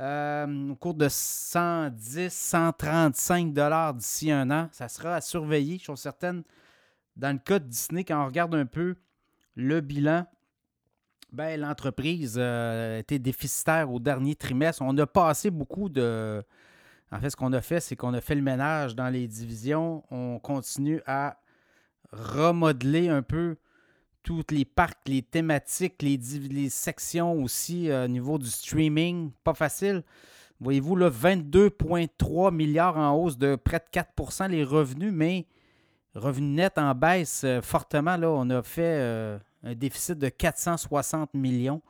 au cours de 110-135 $ d'ici un an. Ça sera à surveiller, je suis certaine. Dans le cas de Disney, quand on regarde un peu le bilan, ben, l'entreprise était déficitaire au dernier trimestre. On a passé beaucoup de... En fait, ce qu'on a fait, c'est qu'on a fait le ménage dans les divisions. On continue à remodeler un peu tous les parcs, les thématiques, les sections aussi au niveau du streaming. Pas facile. Voyez-vous, là, 22,3 milliards en hausse de près de 4% les revenus, mais revenus nets en baisse fortement. Là, on a fait... un déficit de 460 millions.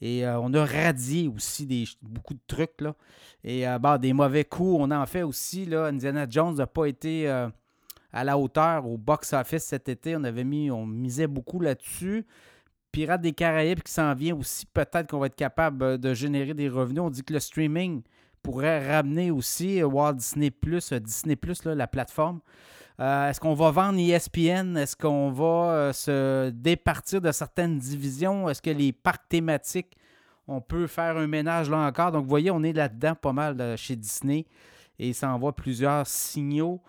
Et on a radié aussi beaucoup de trucs. Là. Et des mauvais coups, on en fait aussi. Là, Indiana Jones n'a pas été à la hauteur au box-office cet été. On misait beaucoup là-dessus. Pirates des Caraïbes qui s'en vient aussi. Peut-être qu'on va être capable de générer des revenus. On dit que le streaming pourrait ramener aussi Walt Disney+, là, la plateforme. Est-ce qu'on va vendre ESPN? Est-ce qu'on va se départir de certaines divisions? Est-ce que les parcs thématiques, on peut faire un ménage là encore? Donc, vous voyez, on est là-dedans pas mal chez Disney et ça envoie plusieurs signaux.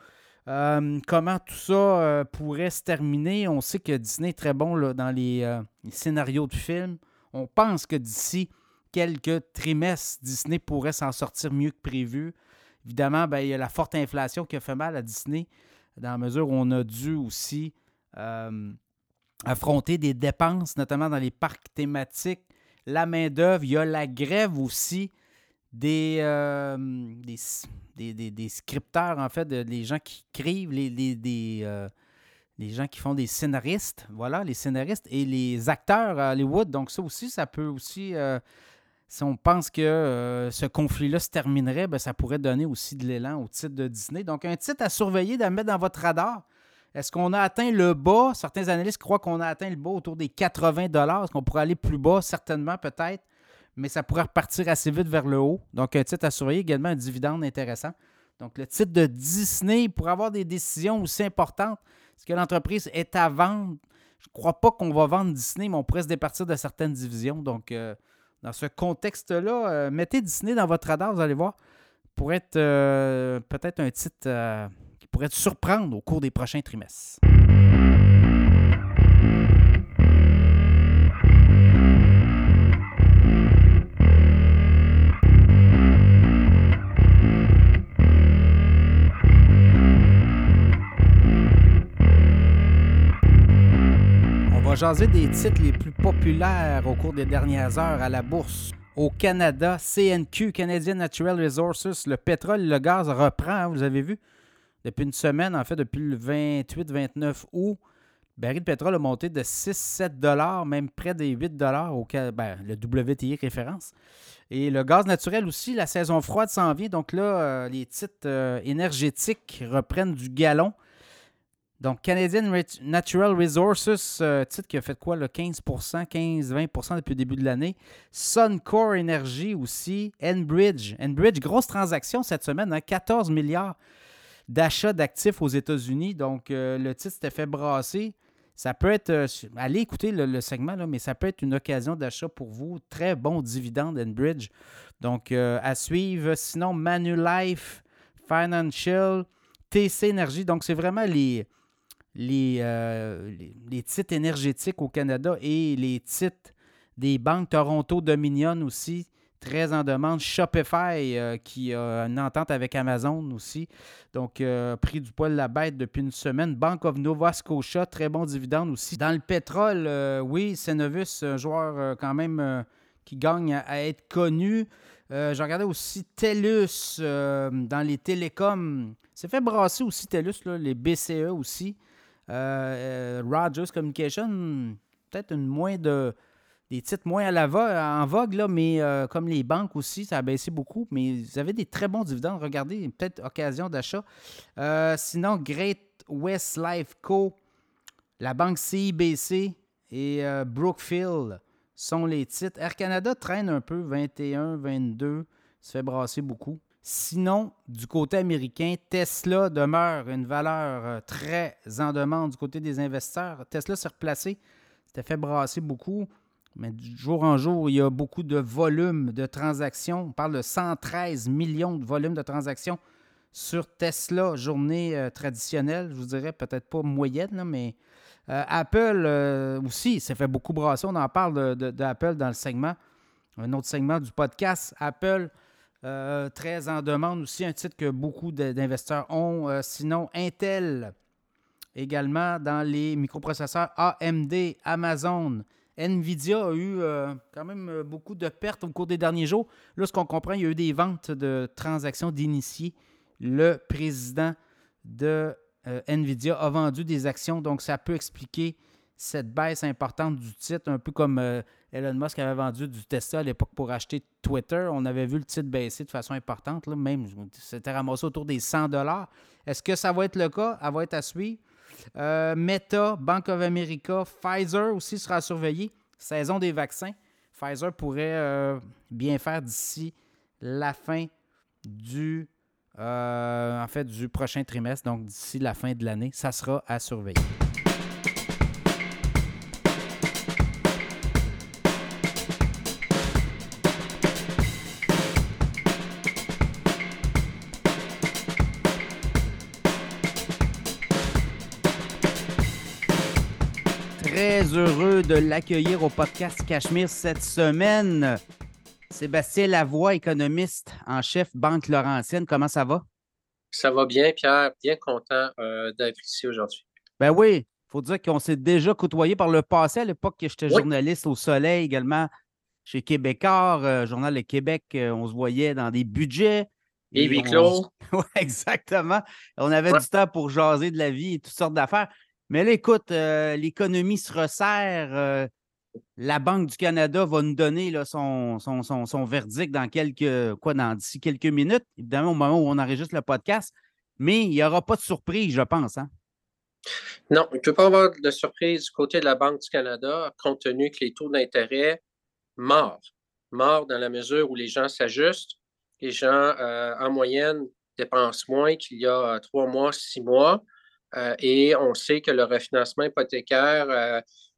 Comment tout ça pourrait se terminer? On sait que Disney est très bon là, dans les scénarios de films. On pense que d'ici quelques trimestres, Disney pourrait s'en sortir mieux que prévu. Évidemment, il y a la forte inflation qui a fait mal à Disney. Dans la mesure où on a dû aussi affronter des dépenses, notamment dans les parcs thématiques, la main-d'œuvre, il y a la grève aussi des scripteurs, en fait, des gens qui écrivent, les gens qui font des scénaristes, voilà, les scénaristes et les acteurs à Hollywood. Donc ça aussi, ça peut aussi, si on pense que ce conflit-là se terminerait, bien, ça pourrait donner aussi de l'élan au titre de Disney. Donc un titre à surveiller, à mettre dans votre radar. Est-ce qu'on a atteint le bas? Certains analystes croient qu'on a atteint le bas autour des 80 $. Est-ce qu'on pourrait aller plus bas? Certainement, peut-être. Mais ça pourrait repartir assez vite vers le haut. Donc un titre à surveiller, également un dividende intéressant. Donc le titre de Disney, pour avoir des décisions aussi importantes, est-ce que l'entreprise est à vendre? Je ne crois pas qu'on va vendre Disney, mais on pourrait se départir de certaines divisions. Donc, dans ce contexte-là, mettez Disney dans votre radar, vous allez voir, pour être peut-être un titre qui pourrait te surprendre au cours des prochains trimestres. Jaser des titres les plus populaires au cours des dernières heures à la bourse. Au Canada, CNQ, Canadian Natural Resources, le pétrole, le gaz reprend, hein, vous avez vu, depuis une semaine, en fait, depuis le 28-29 août, le baril de pétrole a monté de 6-7 $, même près des 8 $ au le WTI référence. Et le gaz naturel aussi, la saison froide s'en vient, donc là, les titres énergétiques reprennent du galon. Donc, Canadian Natural Resources, titre qui a fait quoi, le 15-20 % depuis le début de l'année. Suncor Energy aussi, Enbridge. Enbridge, grosse transaction cette semaine, hein, 14 milliards d'achats d'actifs aux États-Unis. Donc, le titre s'était fait brasser. Ça peut être, allez écouter le segment, là, mais ça peut être une occasion d'achat pour vous. Très bon dividende, Enbridge. Donc, à suivre. Sinon, Manulife, Financial, TC Energy. Donc, c'est vraiment les titres énergétiques au Canada et les titres des banques. Toronto Dominion aussi, très en demande. Shopify qui a une entente avec Amazon aussi. Donc, prix du poil de la bête depuis une semaine. Bank of Nova Scotia, très bon dividende aussi. Dans le pétrole, oui, Cenovus, un joueur quand même qui gagne à être connu. Je regardais aussi TELUS dans les télécoms. C'est fait brasser aussi TELUS, là, les BCE aussi. Rogers Communication, peut-être des titres moins en vogue, là, mais comme les banques aussi, ça a baissé beaucoup, mais ils avaient des très bons dividendes. Regardez, peut-être occasion d'achat. Sinon, Great West Life Co, la banque CIBC et Brookfield sont les titres. Air Canada traîne un peu, 21, 22, se fait brasser beaucoup. Sinon, du côté américain, Tesla demeure une valeur très en demande du côté des investisseurs. Tesla s'est replacé, s'était fait brasser beaucoup, mais du jour en jour, il y a beaucoup de volume de transactions. On parle de 113 millions de volumes de transactions sur Tesla, journée traditionnelle, je vous dirais, peut-être pas moyenne, là, mais Apple aussi s'est fait beaucoup brasser. On en parle d'Apple dans le segment, un autre segment du podcast. Apple, très en demande aussi, un titre que beaucoup d'investisseurs ont. Sinon, Intel, également dans les microprocesseurs, AMD, Amazon. Nvidia a eu quand même beaucoup de pertes au cours des derniers jours. Là, ce qu'on comprend, il y a eu des ventes de transactions d'initiés. Le président de Nvidia a vendu des actions, donc ça peut expliquer cette baisse importante du titre, un peu comme Elon Musk avait vendu du Tesla à l'époque pour acheter Twitter. On avait vu le titre baisser de façon importante, là, même c'était ramassé autour des 100 $. Est-ce que ça va être le cas? Elle va être à suivre. Meta, Bank of America, Pfizer aussi sera surveillé. Saison des vaccins. Pfizer pourrait bien faire d'ici la fin du prochain trimestre, donc d'ici la fin de l'année. Ça sera à surveiller. Très heureux de l'accueillir au podcast Cachemire cette semaine. Sébastien Lavoie, économiste en chef Banque Laurentienne, comment ça va? Ça va bien, Pierre. Bien content d'être ici aujourd'hui. Ben oui, il faut dire qu'on s'est déjà côtoyé par le passé à l'époque que j'étais journaliste au Soleil, également chez Québécois, Journal de Québec. On se voyait dans des budgets. Et huis clos. Oui, exactement. On avait du temps pour jaser de la vie et toutes sortes d'affaires. Mais là, écoute, l'économie se resserre. La Banque du Canada va nous donner là, son verdict dans d'ici quelques minutes, évidemment, au moment où on enregistre le podcast. Mais il n'y aura pas de surprise, je pense. Hein? Non, il ne peut pas y avoir de surprise du côté de la Banque du Canada, compte tenu que les taux d'intérêt mordent dans la mesure où les gens s'ajustent. Les gens, en moyenne, dépensent moins qu'il y a 3 mois, 6 mois. Et on sait que le refinancement hypothécaire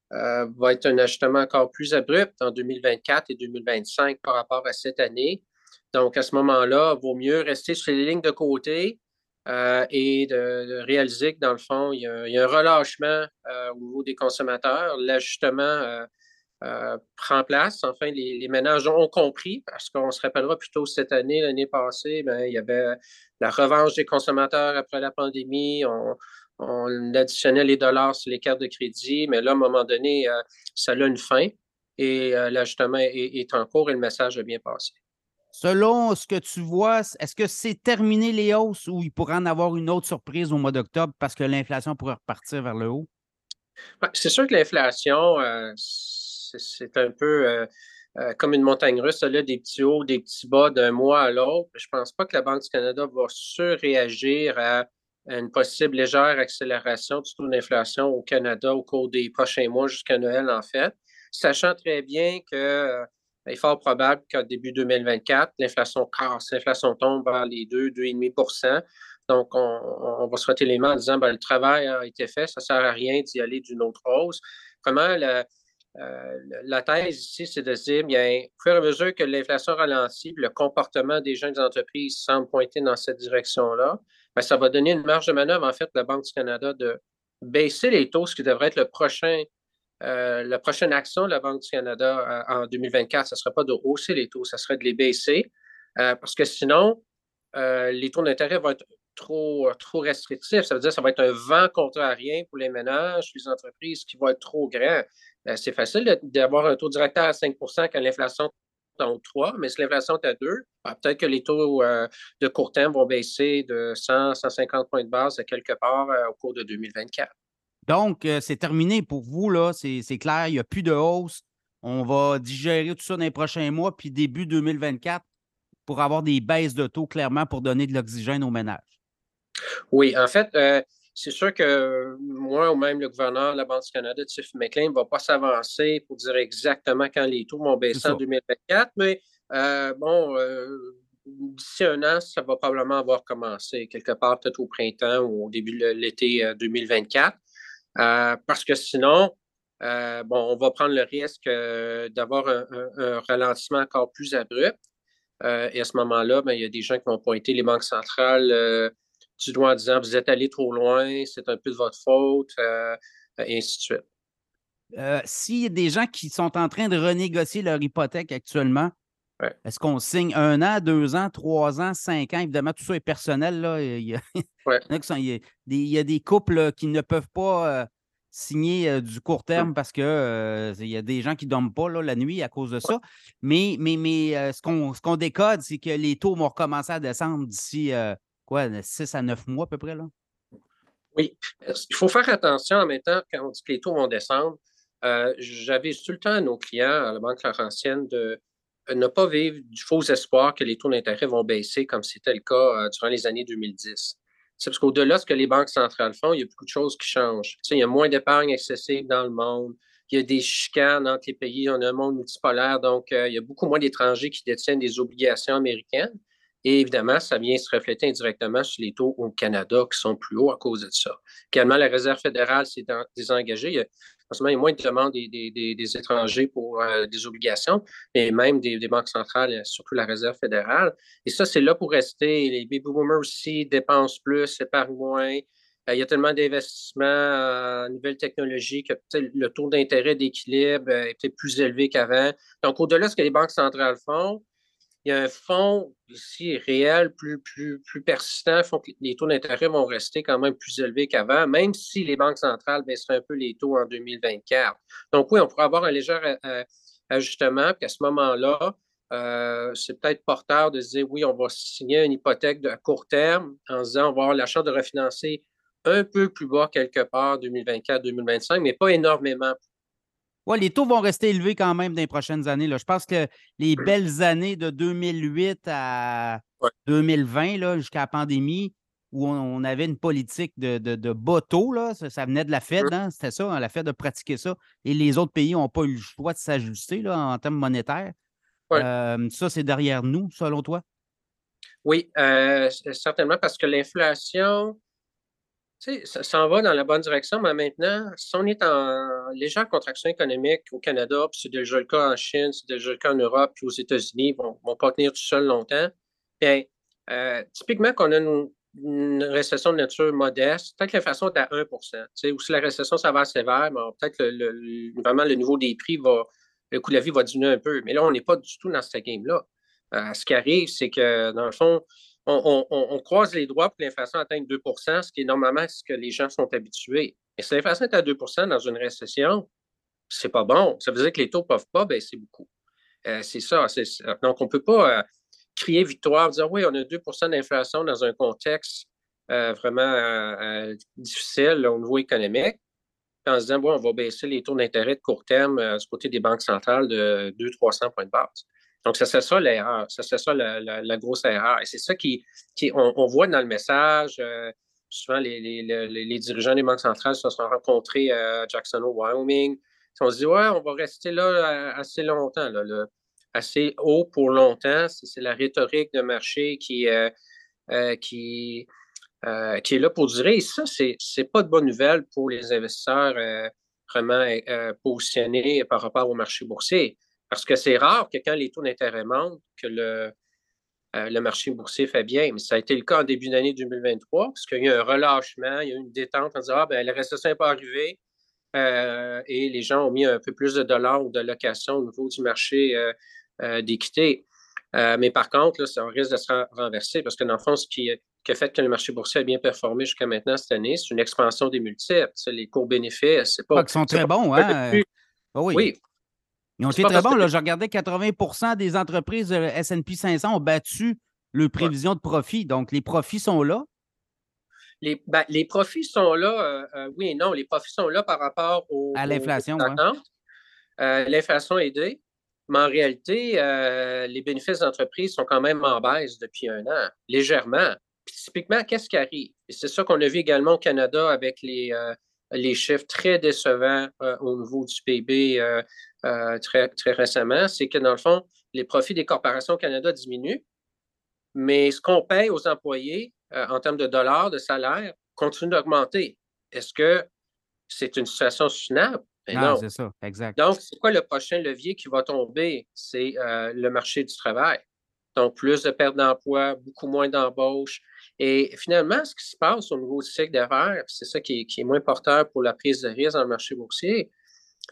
va être un ajustement encore plus abrupt en 2024 et 2025 par rapport à cette année. Donc, à ce moment-là, il vaut mieux rester sur les lignes de côté et de réaliser que, dans le fond, il y a un relâchement au niveau des consommateurs. L'ajustement prend place. Enfin, les ménages ont compris, parce qu'on se rappellera plus tôt cette année, l'année passée, bien, il y avait la revanche des consommateurs après la pandémie. On additionnait les dollars sur les cartes de crédit, mais là, à un moment donné, ça a une fin et l'ajustement est en cours et le message a bien passé. Selon ce que tu vois, est-ce que c'est terminé les hausses ou il pourrait en avoir une autre surprise au mois d'octobre parce que l'inflation pourrait repartir vers le haut? C'est sûr que l'inflation, c'est un peu comme une montagne russe, là, des petits hauts, des petits bas d'un mois à l'autre. Je ne pense pas que la Banque du Canada va surréagir à une possible légère accélération du taux d'inflation au Canada au cours des prochains mois jusqu'à Noël, en fait, sachant très bien qu'il est fort probable qu'à début 2024, l'inflation casse, l'inflation tombe vers les 2, 2,5 %. Donc, on va se frotter les mains en disant le travail a été fait, ça ne sert à rien d'y aller d'une autre hausse. Comment la thèse ici, c'est de dire, bien, au fur et à mesure que l'inflation ralentit, le comportement des jeunes entreprises semble pointer dans cette direction-là, bien, ça va donner une marge de manœuvre, en fait, de la Banque du Canada de baisser les taux, ce qui devrait être la prochaine action de la Banque du Canada en 2024. Ce ne serait pas de hausser les taux, ça serait de les baisser, parce que sinon, les taux d'intérêt vont être trop restrictif. Ça veut dire que ça va être un vent contrarien pour les ménages, les entreprises qui vont être trop grands. C'est facile d'avoir un taux directeur à 5 % quand l'inflation est en 3, mais si l'inflation est à 2, peut-être que les taux de court terme vont baisser de 100, 150 points de base à quelque part au cours de 2024. Donc, c'est terminé pour vous, là. C'est clair, il n'y a plus de hausse. On va digérer tout ça dans les prochains mois, puis début 2024, pour avoir des baisses de taux, clairement, pour donner de l'oxygène aux ménages. Oui, en fait, c'est sûr que moi ou même le gouverneur de la Banque du Canada, Tiff McLean, ne va pas s'avancer pour dire exactement quand les taux vont baisser en 2024, mais d'ici un an, ça va probablement avoir commencé quelque part, peut-être au printemps ou au début de l'été 2024, parce que sinon, on va prendre le risque d'avoir un ralentissement encore plus abrupt. Et à ce moment-là, il y a des gens qui vont pointer les banques centrales du doigt en disant « vous êtes allé trop loin, c'est un peu de votre faute », et ainsi de suite. S'il y a des gens qui sont en train de renégocier leur hypothèque actuellement, ouais. Est-ce qu'on signe 1 an, 2 ans, 3 ans, 5 ans? Évidemment, tout ça est personnel. Là. Il y a des couples qui ne peuvent pas signer du court terme parce qu'il y a des gens qui ne dorment pas là, la nuit à cause de ça. Ouais. Mais ce qu'on décode, c'est que les taux vont recommencer à descendre d'ici... 6 à 9 mois à peu près, là? Oui. Il faut faire attention en même temps quand on dit que les taux vont descendre. J'avise tout le temps à nos clients, à la Banque Laurentienne, de ne pas vivre du faux espoir que les taux d'intérêt vont baisser comme c'était le cas durant les années 2010. C'est parce qu'au-delà de ce que les banques centrales font, il y a beaucoup de choses qui changent. Tu sais, il y a moins d'épargne accessible dans le monde. Il y a des chicanes entre les pays. On a un monde multipolaire. Donc, il y a beaucoup moins d'étrangers qui détiennent des obligations américaines. Et évidemment, ça vient se refléter indirectement sur les taux au Canada qui sont plus hauts à cause de ça. Également, la Réserve fédérale s'est désengagée. Il y a moins de demandes des étrangers pour des obligations, mais même des banques centrales, surtout la Réserve fédérale. Et ça, c'est là pour rester. Les baby boomers aussi dépensent plus, épargnent moins. Il y a tellement d'investissements en nouvelles technologies que le taux d'intérêt d'équilibre est peut-être plus élevé qu'avant. Donc, au-delà de ce que les banques centrales font, il y a un fonds ici réel, plus persistant, font que les taux d'intérêt vont rester quand même plus élevés qu'avant, même si les banques centrales baisseraient un peu les taux en 2024. Donc oui, on pourrait avoir un léger ajustement, puis à ce moment-là, c'est peut-être porteur de se dire, oui, on va signer une hypothèque à court terme en se disant, on va avoir la chance de refinancer un peu plus bas quelque part, 2024-2025, mais pas énormément. Oui, les taux vont rester élevés quand même dans les prochaines années. Là. Je pense que les belles années de 2008 à 2020, là, jusqu'à la pandémie, où on avait une politique de bas taux, là, ça venait de la Fed, hein? C'était ça, hein? La Fed a pratiqué ça. Et les autres pays n'ont pas eu le choix de s'ajuster là, en termes monétaires. Ouais. Ça, c'est derrière nous, selon toi? Oui, certainement, parce que l'inflation, tu sais, ça s'en va dans la bonne direction, mais maintenant, si on est en légère contraction économique au Canada, puis c'est déjà le cas en Chine, c'est déjà le cas en Europe, puis aux États-Unis, ils ne vont pas tenir tout seul longtemps. Bien, typiquement, qu'on a une récession de nature modeste, peut-être que l'inflation est à 1 %, ou si la récession s'avère sévère, ben, peut-être que vraiment le niveau des prix va, le coût de la vie va diminuer un peu. Mais là, on n'est pas du tout dans ce game-là. Ce qui arrive, c'est que, dans le fond, on croise les doigts pour que l'inflation atteigne 2 %, ce qui est normalement ce que les gens sont habitués. Mais si l'inflation est à 2 % dans une récession, c'est pas bon. Ça veut dire que les taux ne peuvent pas baisser beaucoup. C'est ça. Donc, on ne peut pas... crier victoire, dire oui, on a 2 % d'inflation dans un contexte vraiment difficile là, au niveau économique, en se disant bon, on va baisser les taux d'intérêt de court terme du côté des banques centrales de 200-300 points de base. Donc, ça, c'est ça l'erreur, ça, c'est ça la grosse erreur. Et c'est ça qu'on voit dans le message. Souvent, les dirigeants des banques centrales se sont rencontrés à Jackson, au Wyoming. On se dit ouais, on va rester là assez longtemps. Là, assez haut pour longtemps. C'est la rhétorique de marché qui est là pour durer. Et ça, c'est pas de bonne nouvelle pour les investisseurs vraiment positionnés par rapport au marché boursier. Parce que c'est rare que quand les taux d'intérêt montent, que le marché boursier fait bien. Mais ça a été le cas en début d'année 2023, parce qu'il y a eu un relâchement, il y a eu une détente en disant « Ah, bien, la récession n'est pas arrivée. » Et les gens ont mis un peu plus de dollars ou de locations au niveau du marché d'équité. Mais par contre, là, ça risque de se renverser parce que dans le fond, ce qui a fait que le marché boursier a bien performé jusqu'à maintenant cette année, c'est une expansion des multiples, les cours bénéfices. C'est pas, ils sont très bons, hein? Oui. Ils ont été très bons. Là, je regardais 80 % des entreprises de S&P 500 ont battu leurs prévisions de profit. Donc, les profits sont là. Les profits sont là, oui et non. Les profits sont là par rapport à l'inflation. Ouais. L'inflation est aidée, mais en réalité, les bénéfices d'entreprise sont quand même en baisse depuis un an, légèrement. Puis, typiquement, qu'est-ce qui arrive? Et c'est ça qu'on a vu également au Canada avec les chiffres très décevants au niveau du PIB très, très récemment. C'est que, dans le fond, les profits des corporations au Canada diminuent, mais ce qu'on paye aux employés, en termes de dollars, de salaire, continue d'augmenter. Est-ce que c'est une situation soutenable? Non, c'est ça, exact. Donc, c'est quoi le prochain levier qui va tomber? C'est le marché du travail. Donc, plus de pertes d'emploi, beaucoup moins d'embauches. Et finalement, ce qui se passe au niveau du cycle d'affaires, c'est ça qui est moins porteur pour la prise de risque dans le marché boursier,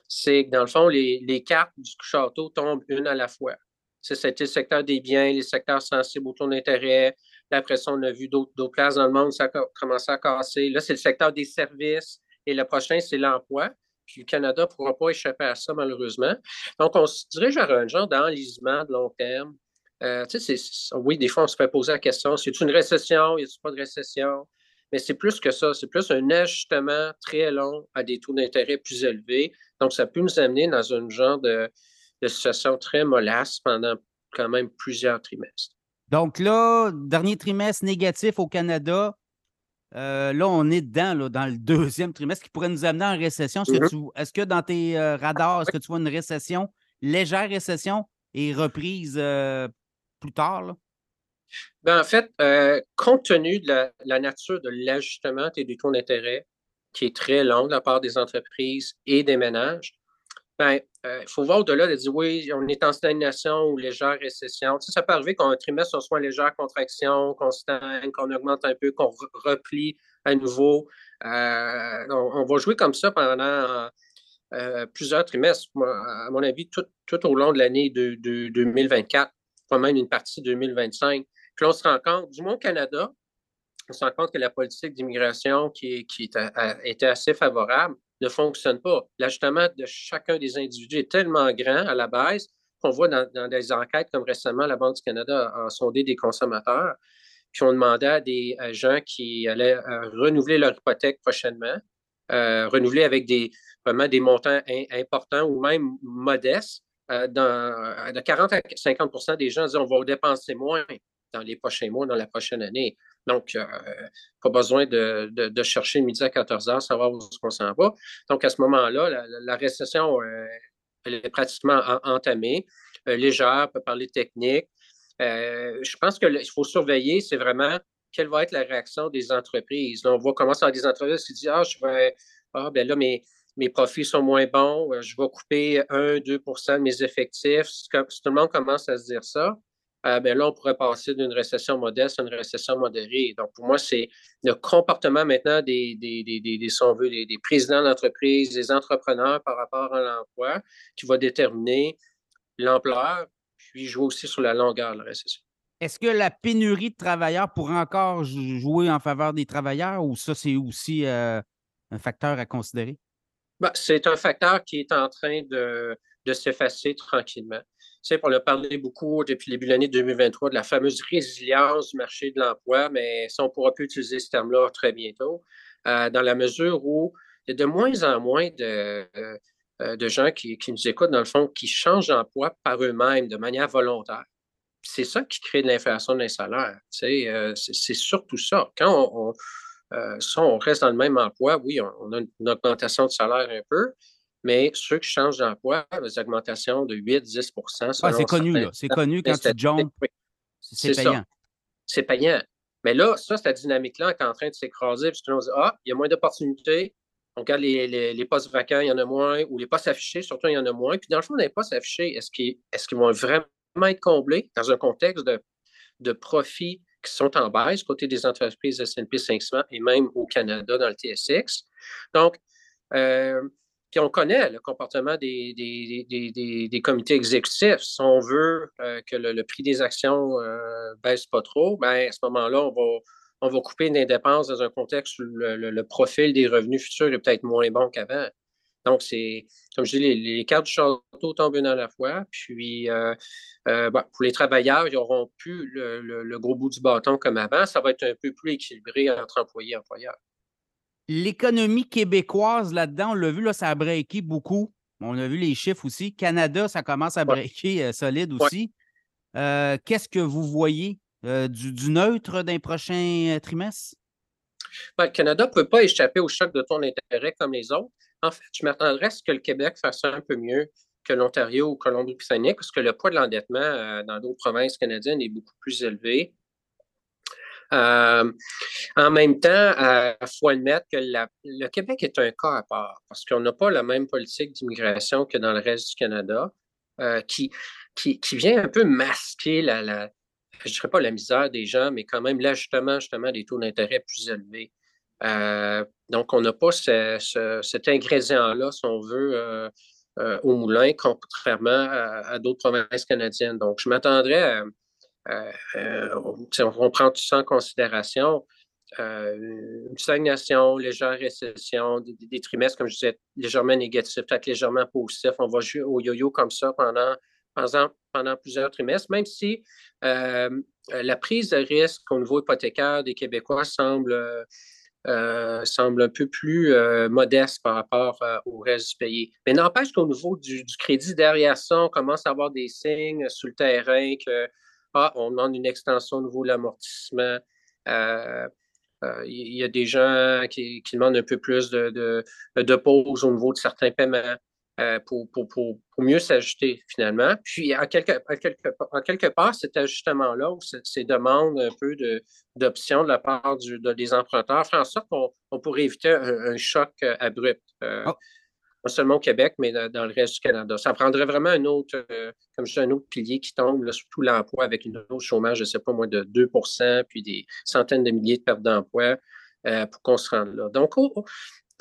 c'est que, dans le fond, les cartes du château tombent une à la fois. C'était le secteur des biens, les secteurs sensibles au taux d'intérêt. Après ça, on a vu d'autres places dans le monde, ça a commencé à casser. Là, c'est le secteur des services et le prochain, c'est l'emploi. Puis le Canada ne pourra pas échapper à ça, malheureusement. Donc, on se dirige vers un genre d'enlisement de long terme. Oui, des fois, on se fait poser la question, c'est-tu une récession? Y a-t-il pas de récession? Mais c'est plus que ça. C'est plus un ajustement très long à des taux d'intérêt plus élevés. Donc, ça peut nous amener dans un genre de situation très mollasse pendant quand même plusieurs trimestres. Donc là, dernier trimestre négatif au Canada. Là, on est dedans, là, dans le deuxième trimestre qui pourrait nous amener en récession. Est-ce que dans tes radars, est-ce que tu vois une récession, légère récession et reprise plus tard? Là? Ben, en fait, compte tenu de la nature de l'ajustement et du taux d'intérêt qui est très long de la part des entreprises et des ménages, il faut voir au-delà de dire, oui, on est en stagnation ou légère récession. Tu sais, ça peut arriver qu'un trimestre, on soit en légère contraction, qu'on stagne, qu'on augmente un peu, qu'on replie à nouveau. On va jouer comme ça pendant plusieurs trimestres, à mon avis, tout au long de l'année 2024, voire même une partie 2025. Puis on se rend compte, du moins au Canada, on se rend compte que la politique d'immigration qui était assez favorable, ne fonctionne pas. L'ajustement de chacun des individus est tellement grand à la base qu'on voit dans des enquêtes comme récemment, la Banque du Canada a sondé des consommateurs puis on demandait à des gens qui allaient renouveler leur hypothèque prochainement, renouveler avec des montants importants ou même modestes. De 40 à 50 % des gens disent on va dépenser moins dans les prochains mois, dans la prochaine année. Donc, pas besoin de chercher midi à 14 heures, savoir où on s'en va. Donc, à ce moment-là, la récession elle est pratiquement entamée, légère, on peut parler technique. Je pense qu'il faut surveiller, c'est vraiment quelle va être la réaction des entreprises. Là, on voit comment ça, des entreprises qui disent mes profits sont moins bons, je vais couper 1-2 % de mes effectifs. Si tout le monde commence à se dire ça, là, on pourrait passer d'une récession modeste à une récession modérée. Donc, pour moi, c'est le comportement maintenant des présidents d'entreprise, des entrepreneurs par rapport à l'emploi qui va déterminer l'ampleur, puis jouer aussi sur la longueur de la récession. Est-ce que la pénurie de travailleurs pourrait encore jouer en faveur des travailleurs ou ça, c'est aussi un facteur à considérer? Ben, c'est un facteur qui est en train de s'effacer tranquillement. Tu sais, on a parlé beaucoup depuis le début de l'année 2023 de la fameuse résilience du marché de l'emploi, mais ça, on ne pourra plus utiliser ce terme-là très bientôt, dans la mesure où il y a de moins en moins de gens qui nous écoutent, dans le fond, qui changent d'emploi par eux-mêmes de manière volontaire. Puis c'est ça qui crée de l'inflation des salaires. Tu sais, c'est surtout ça. Quand on reste dans le même emploi, oui, on a une augmentation de salaire un peu, mais ceux qui changent d'emploi, des augmentations de 8-10 % selon c'est connu, là. C'est connu quand tu jumpes, c'est payant. Ça. C'est payant. Mais là, ça, cette dynamique-là est en train de s'écraser, parce que on se dit, il y a moins d'opportunités, on regarde les postes vacants, il y en a moins, ou les postes affichés, surtout, il y en a moins. Puis dans le fond, les postes affichés, est-ce qu'ils vont vraiment être comblés dans un contexte de profit qui sont en baisse, côté des entreprises S&P 500 et même au Canada dans le TSX. Donc, puis on connaît le comportement des comités exécutifs. Si on veut que le prix des actions baisse pas trop, bien, à ce moment-là, on va couper des dépenses dans un contexte où le profil des revenus futurs est peut-être moins bon qu'avant. Donc, c'est, comme je dis, les cartes du château tombent une à la fois. Puis, pour les travailleurs, ils n'auront plus le gros bout du bâton comme avant. Ça va être un peu plus équilibré entre employés et employeurs. L'économie québécoise, là-dedans, on l'a vu, là, ça a breaké beaucoup. On a vu les chiffres aussi. Canada, ça commence à breaker solide aussi. Ouais. Qu'est-ce que vous voyez du neutre d'un prochain trimestre? Ben, le Canada ne peut pas échapper au choc de taux d'intérêt comme les autres. En fait, je m'attendrais à ce que le Québec fasse un peu mieux que l'Ontario ou Colombie-Britannique, parce que le poids de l'endettement dans d'autres provinces canadiennes est beaucoup plus élevé. En même temps, il faut admettre que le Québec est un cas à part, parce qu'on n'a pas la même politique d'immigration que dans le reste du Canada, qui vient un peu masquer je ne dirais pas la misère des gens, mais quand même l'ajustement justement des taux d'intérêt plus élevés. Donc, on n'a pas cet ingrédient-là, si on veut, au moulin, contrairement à d'autres provinces canadiennes. Donc, je m'attendrais on prend tout ça en considération, une stagnation, légère récession, des trimestres, comme je disais, légèrement négatifs, peut-être légèrement positifs. On va jouer au yo-yo comme ça pendant plusieurs trimestres, même si la prise de risque au niveau hypothécaire des Québécois semble un peu plus modeste par rapport au reste du pays. Mais n'empêche qu'au niveau du crédit derrière ça, on commence à avoir des signes sur le terrain qu'on demande une extension au niveau de l'amortissement. Il y a des gens qui demandent un peu plus de pause au niveau de certains paiements pour mieux s'ajuster finalement. Puis, en quelque part, cet ajustement-là, ou ces demandes un peu d'options de la part des emprunteurs, font en sorte qu'on pourrait éviter un choc abrupt, non seulement au Québec, mais dans le reste du Canada. Ça prendrait vraiment un autre pilier qui tombe, là, surtout l'emploi, avec une hausse du chômage, je ne sais pas, moins de 2 % puis des centaines de milliers de pertes d'emplois pour qu'on se rende là. Donc,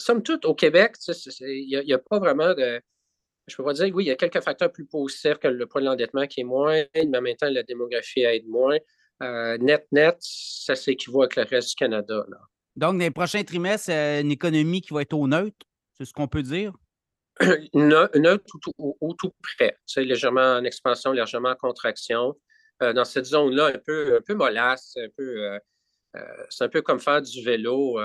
somme toute, au Québec, il n'y a pas vraiment de... Je peux pas dire, oui, il y a quelques facteurs plus positifs que le poids de l'endettement qui est moins, mais en même temps, la démographie aide moins. Net, ça s'équivaut avec le reste du Canada. Là. Donc, dans les prochains trimestres, une économie qui va être au neutre, c'est ce qu'on peut dire? Neutre ou tout près. Légèrement en expansion, légèrement en contraction. dans cette zone-là un peu mollasse, c'est un peu comme faire du vélo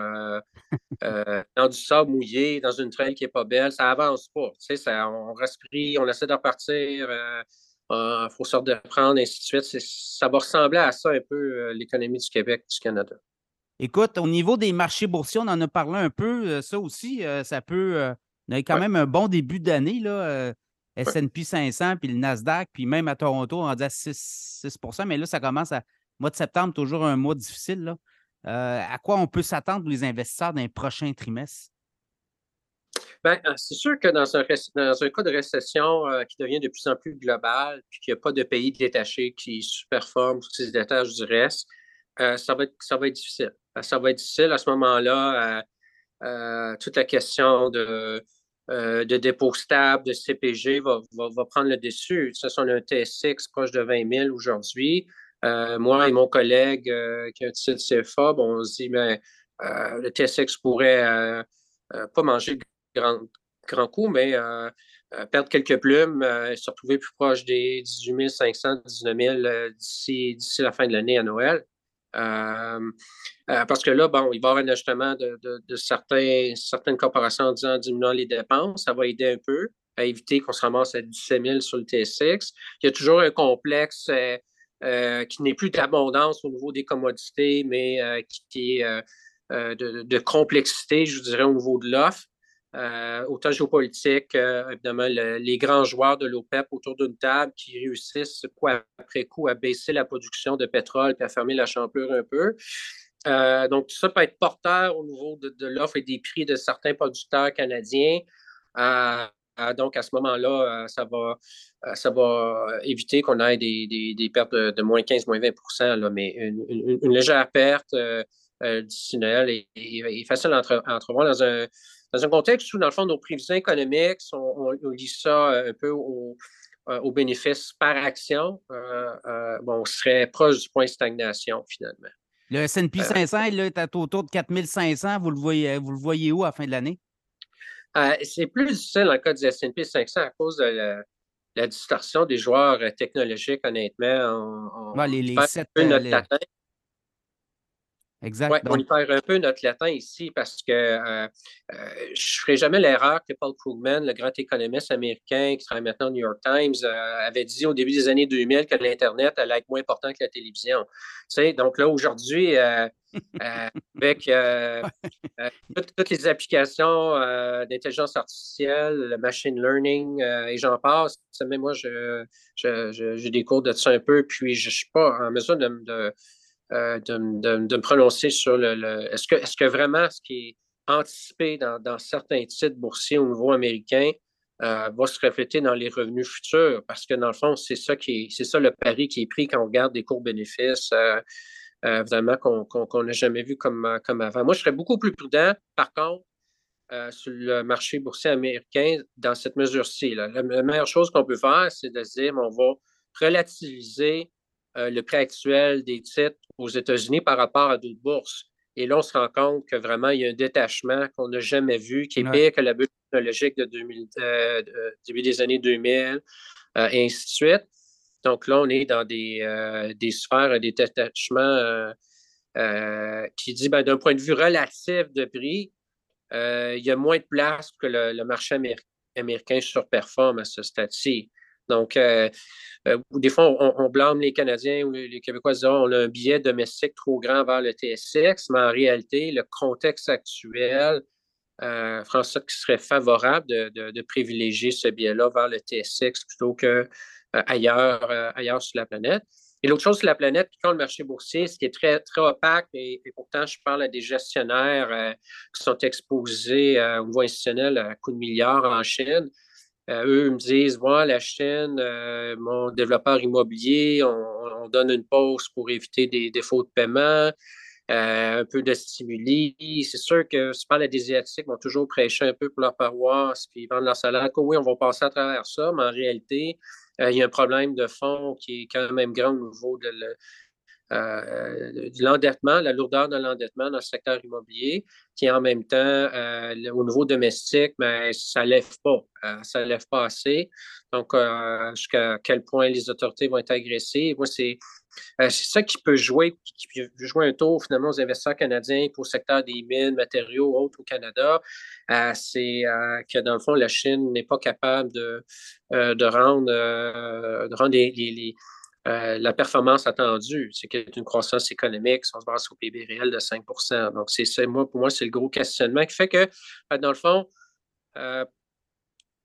dans du sable mouillé, dans une trail qui n'est pas belle, ça avance pas. Tu sais, on reste pris, on essaie de repartir, faut se reprendre, ainsi de suite. Ça va ressembler à ça un peu, l'économie du Québec, du Canada. Écoute, au niveau des marchés boursiers, on en a parlé un peu. Ça aussi, ça peut… on a quand même un bon début d'année, là. S&P 500, puis le Nasdaq, puis même à Toronto, on rendait à 6 % mais là, ça commence à… Mois de septembre, toujours un mois difficile, là. À quoi on peut s'attendre, les investisseurs, dans les prochains trimestres? Bien, c'est sûr que dans un cas de récession qui devient de plus en plus global, puis qu'il n'y a pas de pays détachés qui superforment ou qui se détachent du reste, ça va être difficile. Ça va être difficile à ce moment-là. Toute la question de dépôt stable, de CPG va prendre le dessus. Ça, on a un TSX proche de 20 000 aujourd'hui. Moi et mon collègue qui a un titre CFA, bon, on se dit, mais le TSX pourrait pas manger de grand coup, mais perdre quelques plumes et se retrouver plus proche des 18 500, 19 000 d'ici la fin de l'année à Noël. Parce que là, bon, il va y avoir un ajustement de certaines corporations en disant, en diminuant les dépenses, ça va aider un peu à éviter qu'on se ramasse à 17 000 sur le TSX. Il y a toujours un complexe qui n'est plus d'abondance au niveau des commodités, mais qui est de complexité, je dirais, au niveau de l'offre. Autant géopolitique, évidemment, les grands joueurs de l'OPEP autour d'une table qui réussissent coup après coup à baisser la production de pétrole et à fermer la champlure un peu. Donc, tout ça peut être porteur au niveau de l'offre et des prix de certains producteurs canadiens. Donc, à ce moment-là, ça va éviter qu'on ait des pertes de moins 15, moins 20 % là, mais une légère perte d'ici Noël est facile à entrevoir dans un contexte où, dans le fond, nos prévisions économiques, on lit ça un peu au bénéfice par action, bon, on serait proche du point de stagnation, finalement. Le S&P 500 là, est autour de 4500. Vous le voyez où à la fin de l'année? C'est plus difficile dans le cas du S&P 500 à cause de la distorsion des joueurs technologiques, honnêtement. Exact. Ouais, on y perd un peu notre latin ici parce que je ne ferai jamais l'erreur que Paul Krugman, le grand économiste américain qui travaille maintenant au New York Times, avait dit au début des années 2000 que l'Internet allait être moins important que la télévision. Tu sais, donc là, aujourd'hui, avec toutes les applications d'intelligence artificielle, le machine learning et j'en passe, mais moi, j'ai des cours de ça un peu, puis je ne suis pas en mesure de me prononcer sur le est-ce que vraiment ce qui est anticipé dans certains titres boursiers au niveau américain va se refléter dans les revenus futurs, parce que dans le fond, c'est ça le pari qui est pris quand on regarde des cours bénéfices vraiment qu'on n'a jamais vu comme avant. Moi, je serais beaucoup plus prudent, par contre, sur le marché boursier américain dans cette mesure-ci. La meilleure chose qu'on peut faire, c'est de se dire on va relativiser le prix actuel des titres aux États-Unis par rapport à d'autres bourses. Et là, on se rend compte que vraiment, il y a un détachement qu'on n'a jamais vu, qui est pire que la bulle technologique de début des années 2000, et ainsi de suite. Donc là, on est dans des sphères, des détachements qui dit, d'un point de vue relatif de prix, il y a moins de place que le marché américain surperforme à ce stade-ci. Donc, des fois, on blâme les Canadiens ou les Québécois disant on a un biais domestique trop grand vers le TSX, mais en réalité, le contexte actuel, François, qui serait favorable de privilégier ce biais-là vers le TSX plutôt qu'ailleurs sur la planète. Et l'autre chose sur la planète, quand le marché boursier, ce qui est très, très opaque, et pourtant, je parle à des gestionnaires qui sont exposés au niveau institutionnel à coups de milliards en Chine. Eux me disent, voilà, la Chine, mon développeur immobilier, on donne une pause pour éviter des défauts de paiement, un peu de stimuli. C'est sûr que si on parle des Asiatiques, ils vont toujours prêcher un peu pour leur paroisse, puis vendre leur salaire. Oui, on va passer à travers ça, mais en réalité, il y a un problème de fond qui est quand même grand au niveau de l'endettement, la lourdeur de l'endettement dans le secteur immobilier, qui en même temps, au niveau domestique, ben, ça ne lève pas. Ça ne lève pas assez. Donc, jusqu'à quel point les autorités vont être agressées. Moi, c'est ça qui peut jouer, un tour finalement aux investisseurs canadiens pour le secteur des mines, matériaux, autres au Canada. C'est que dans le fond, la Chine n'est pas capable de rendre la performance attendue. C'est qu'il y a une croissance économique, si on se base au PIB réel de 5 %. Donc, pour moi, c'est le gros questionnement qui fait que, dans le fond,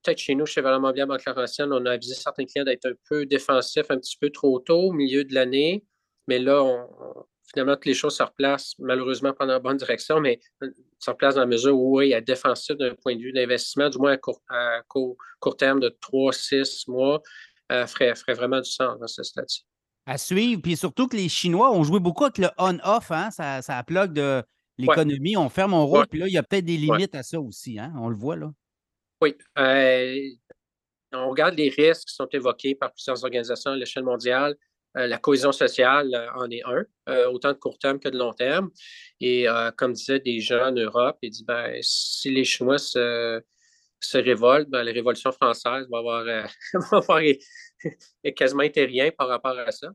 peut-être chez nous, chez Valère-Montbéliard, Banque Laurentienne, on a avisé certains clients d'être un peu défensifs, un petit peu trop tôt, au milieu de l'année. Mais là, finalement, toutes les choses se replacent, malheureusement, pas dans la bonne direction, mais se replacent dans la mesure où il y a défensif d'un point de vue d'investissement, du moins à court terme de 3-6 mois, ferait vraiment du sens dans ce statut. À suivre. Puis surtout que les Chinois ont joué beaucoup avec le on-off, hein? Ça plaque de l'économie, on ferme, on roule, puis là, il y a peut-être des limites à ça aussi, hein? On le voit là. Oui. On regarde les risques qui sont évoqués par plusieurs organisations à l'échelle mondiale. La cohésion sociale en est un, autant de court terme que de long terme. Et comme disaient des gens en Europe, ils disent ben, si les Chinois se révoltent, ben, la Révolution française va avoir quasiment été rien par rapport à ça.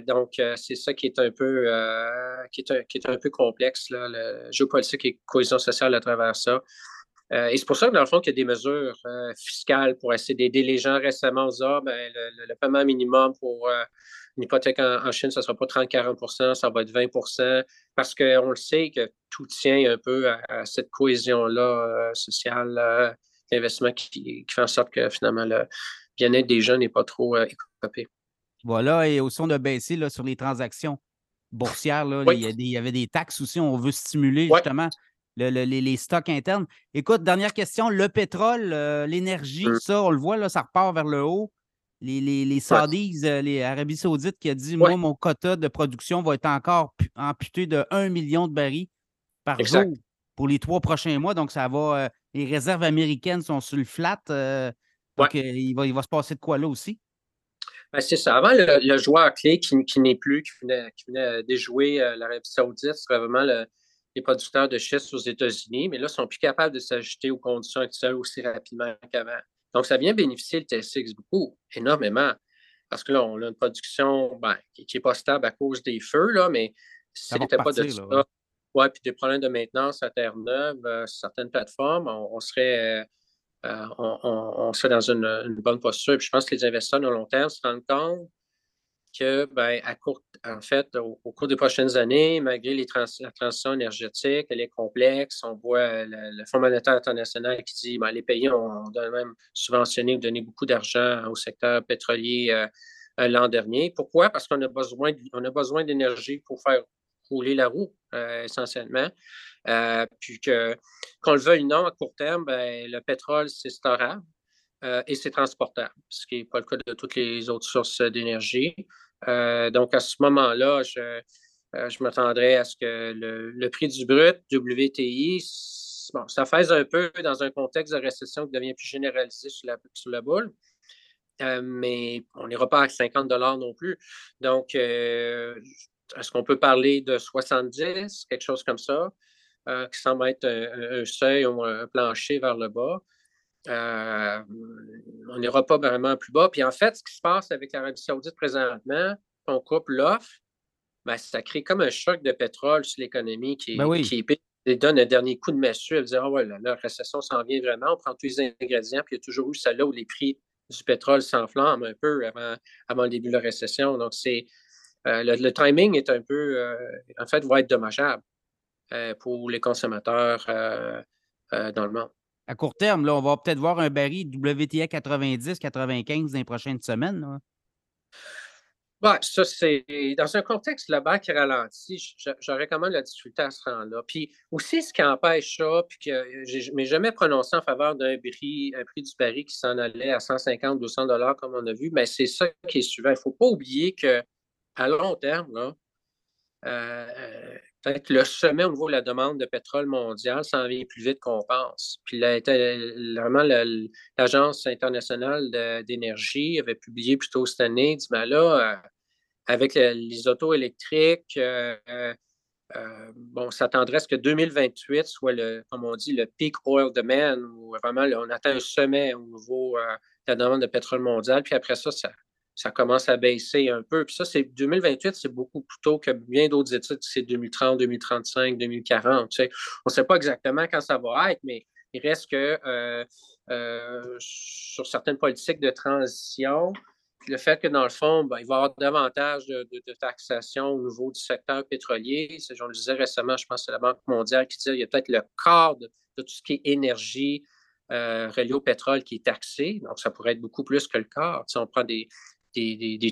Donc, c'est ça qui est un peu complexe, là, le géopolitique et cohésion sociale à travers ça. Et c'est pour ça que, dans le fond, qu'il y a des mesures fiscales pour essayer d'aider les gens. Récemment, on disait le paiement minimum pour une hypothèque en Chine, ça ne sera pas 30-40 %, ça va être 20 %, parce qu'on le sait que tout tient un peu à cette cohésion-là sociale, l'investissement qui fait en sorte que, finalement, le bien-être des gens n'est pas trop écopé. Voilà, et aussi, on a baissé là, sur les transactions boursières. Là, oui. Il y avait des taxes aussi, on veut stimuler, justement... Les stocks internes. Écoute, dernière question, le pétrole, l'énergie, ça, on le voit, là, ça repart vers le haut. Les Saudis, les Arabie Saoudite qui a dit, moi, mon quota de production va être encore amputé de 1 million de barils par jour pour les 3 prochains mois. Donc, ça va, les réserves américaines sont sur le flat. Donc, il va se passer de quoi là aussi? Ben, c'est ça. Avant, le joueur clé qui n'est plus, qui venait déjouer l'Arabie Saoudite, c'était vraiment les producteurs de schiste aux États-Unis, mais là, ils ne sont plus capables de s'ajuster aux conditions actuelles aussi rapidement qu'avant. Donc, ça vient bénéficier le TSX beaucoup, énormément, parce que là, on a une production qui n'est pas stable à cause des feux, là, mais si n'était pas de ça, puis des problèmes de maintenance à Terre-Neuve, certaines plateformes, on serait dans une bonne posture. Puis je pense que les investisseurs de long terme se rendent compte que, au cours des prochaines années, malgré la transition énergétique, elle est complexe. On voit le Fonds monétaire international qui dit les pays ont même subventionné ou donné beaucoup d'argent au secteur pétrolier l'an dernier. Pourquoi? Parce qu'on a besoin d'énergie pour faire rouler la roue, essentiellement. Puis qu'on le veuille ou non, à court terme, le pétrole, c'est storable et c'est transportable, ce qui n'est pas le cas de toutes les autres sources d'énergie. Donc, à ce moment-là, je m'attendrais à ce que le prix du brut, WTI, ça fesse un peu dans un contexte de récession qui devient plus généralisé sur la boule, mais on n'ira pas à 50 $ non plus. Donc, est-ce qu'on peut parler de 70, quelque chose comme ça, qui semble être un seuil ou un plancher vers le bas? On n'ira pas vraiment plus bas. Puis en fait, ce qui se passe avec l'Arabie Saoudite présentement, on coupe l'offre, ça crée comme un choc de pétrole sur l'économie qui donne un dernier coup de massue à dire la récession s'en vient vraiment, on prend tous les ingrédients, puis il y a toujours eu ça là où les prix du pétrole s'enflamment un peu avant le début de la récession. Donc, c'est le timing est un peu, en fait, va être dommageable pour les consommateurs dans le monde. À court terme, là, on va peut-être voir un baril WTA 90-95 dans les prochaines semaines. Oui, ça, c'est dans un contexte global qui ralentit, j'aurais quand même la difficulté à ce rang-là. Puis aussi, ce qui empêche ça, puis que je ne m'ai jamais prononcé en faveur d'un prix du baril qui s'en allait à 150-200 $ comme on a vu, mais c'est ça qui est suivant. Il ne faut pas oublier qu'à long terme, là, peut-être le sommet au niveau de la demande de pétrole mondiale s'en vient plus vite qu'on pense. Puis l'Agence internationale d'énergie avait publié plus tôt cette année, dit avec les autos électriques, on s'attendrait à ce que 2028 soit, comme on dit, le peak oil demand, où vraiment on atteint un sommet au niveau de la demande de pétrole mondial, puis après ça, ça commence à baisser un peu. Puis ça, 2028, c'est beaucoup plus tôt que bien d'autres études, c'est 2030, 2035, 2040. Tu sais. On ne sait pas exactement quand ça va être, mais il reste que sur certaines politiques de transition, le fait que, dans le fond, il va y avoir davantage de taxation au niveau du secteur pétrolier. C'est, je le disais récemment, je pense que c'est la Banque mondiale qui disait qu'il y a peut-être le quart de tout ce qui est énergie reliée au pétrole qui est taxé. Donc, ça pourrait être beaucoup plus que le quart. Tu sais, on prend des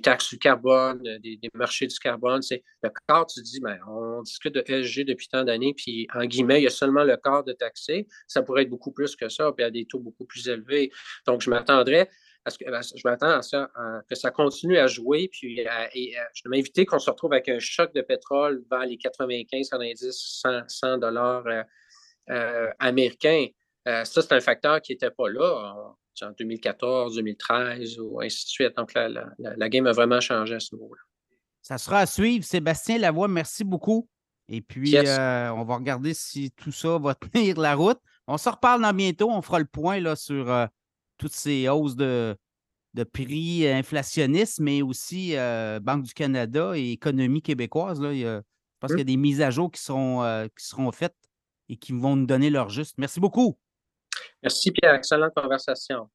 taxes du carbone, des marchés du carbone. C'est le quart, tu te dis, ben, on discute de ESG depuis tant d'années, puis en guillemets, il y a seulement le quart de taxé. Ça pourrait être beaucoup plus que ça, puis à des taux beaucoup plus élevés. Donc, je m'attends à ça, que ça continue à jouer, puis je m'invite qu'on se retrouve avec un choc de pétrole vers les 95, 90, 100 $ américains. Ça, c'est un facteur qui n'était pas là en 2014, 2013 ou ainsi de suite. Donc, la game a vraiment changé à ce niveau-là. Ça sera à suivre. Sébastien Lavoie, merci beaucoup. Et puis, yes. On va regarder si tout ça va tenir la route. On se reparle dans bientôt. On fera le point là, sur... toutes ces hausses de prix inflationnistes, mais aussi Banque du Canada et économie québécoise. Là, je pense qu'il y a des mises à jour qui seront faites et qui vont nous donner leur juste. Merci beaucoup. Merci, Pierre. Excellente conversation.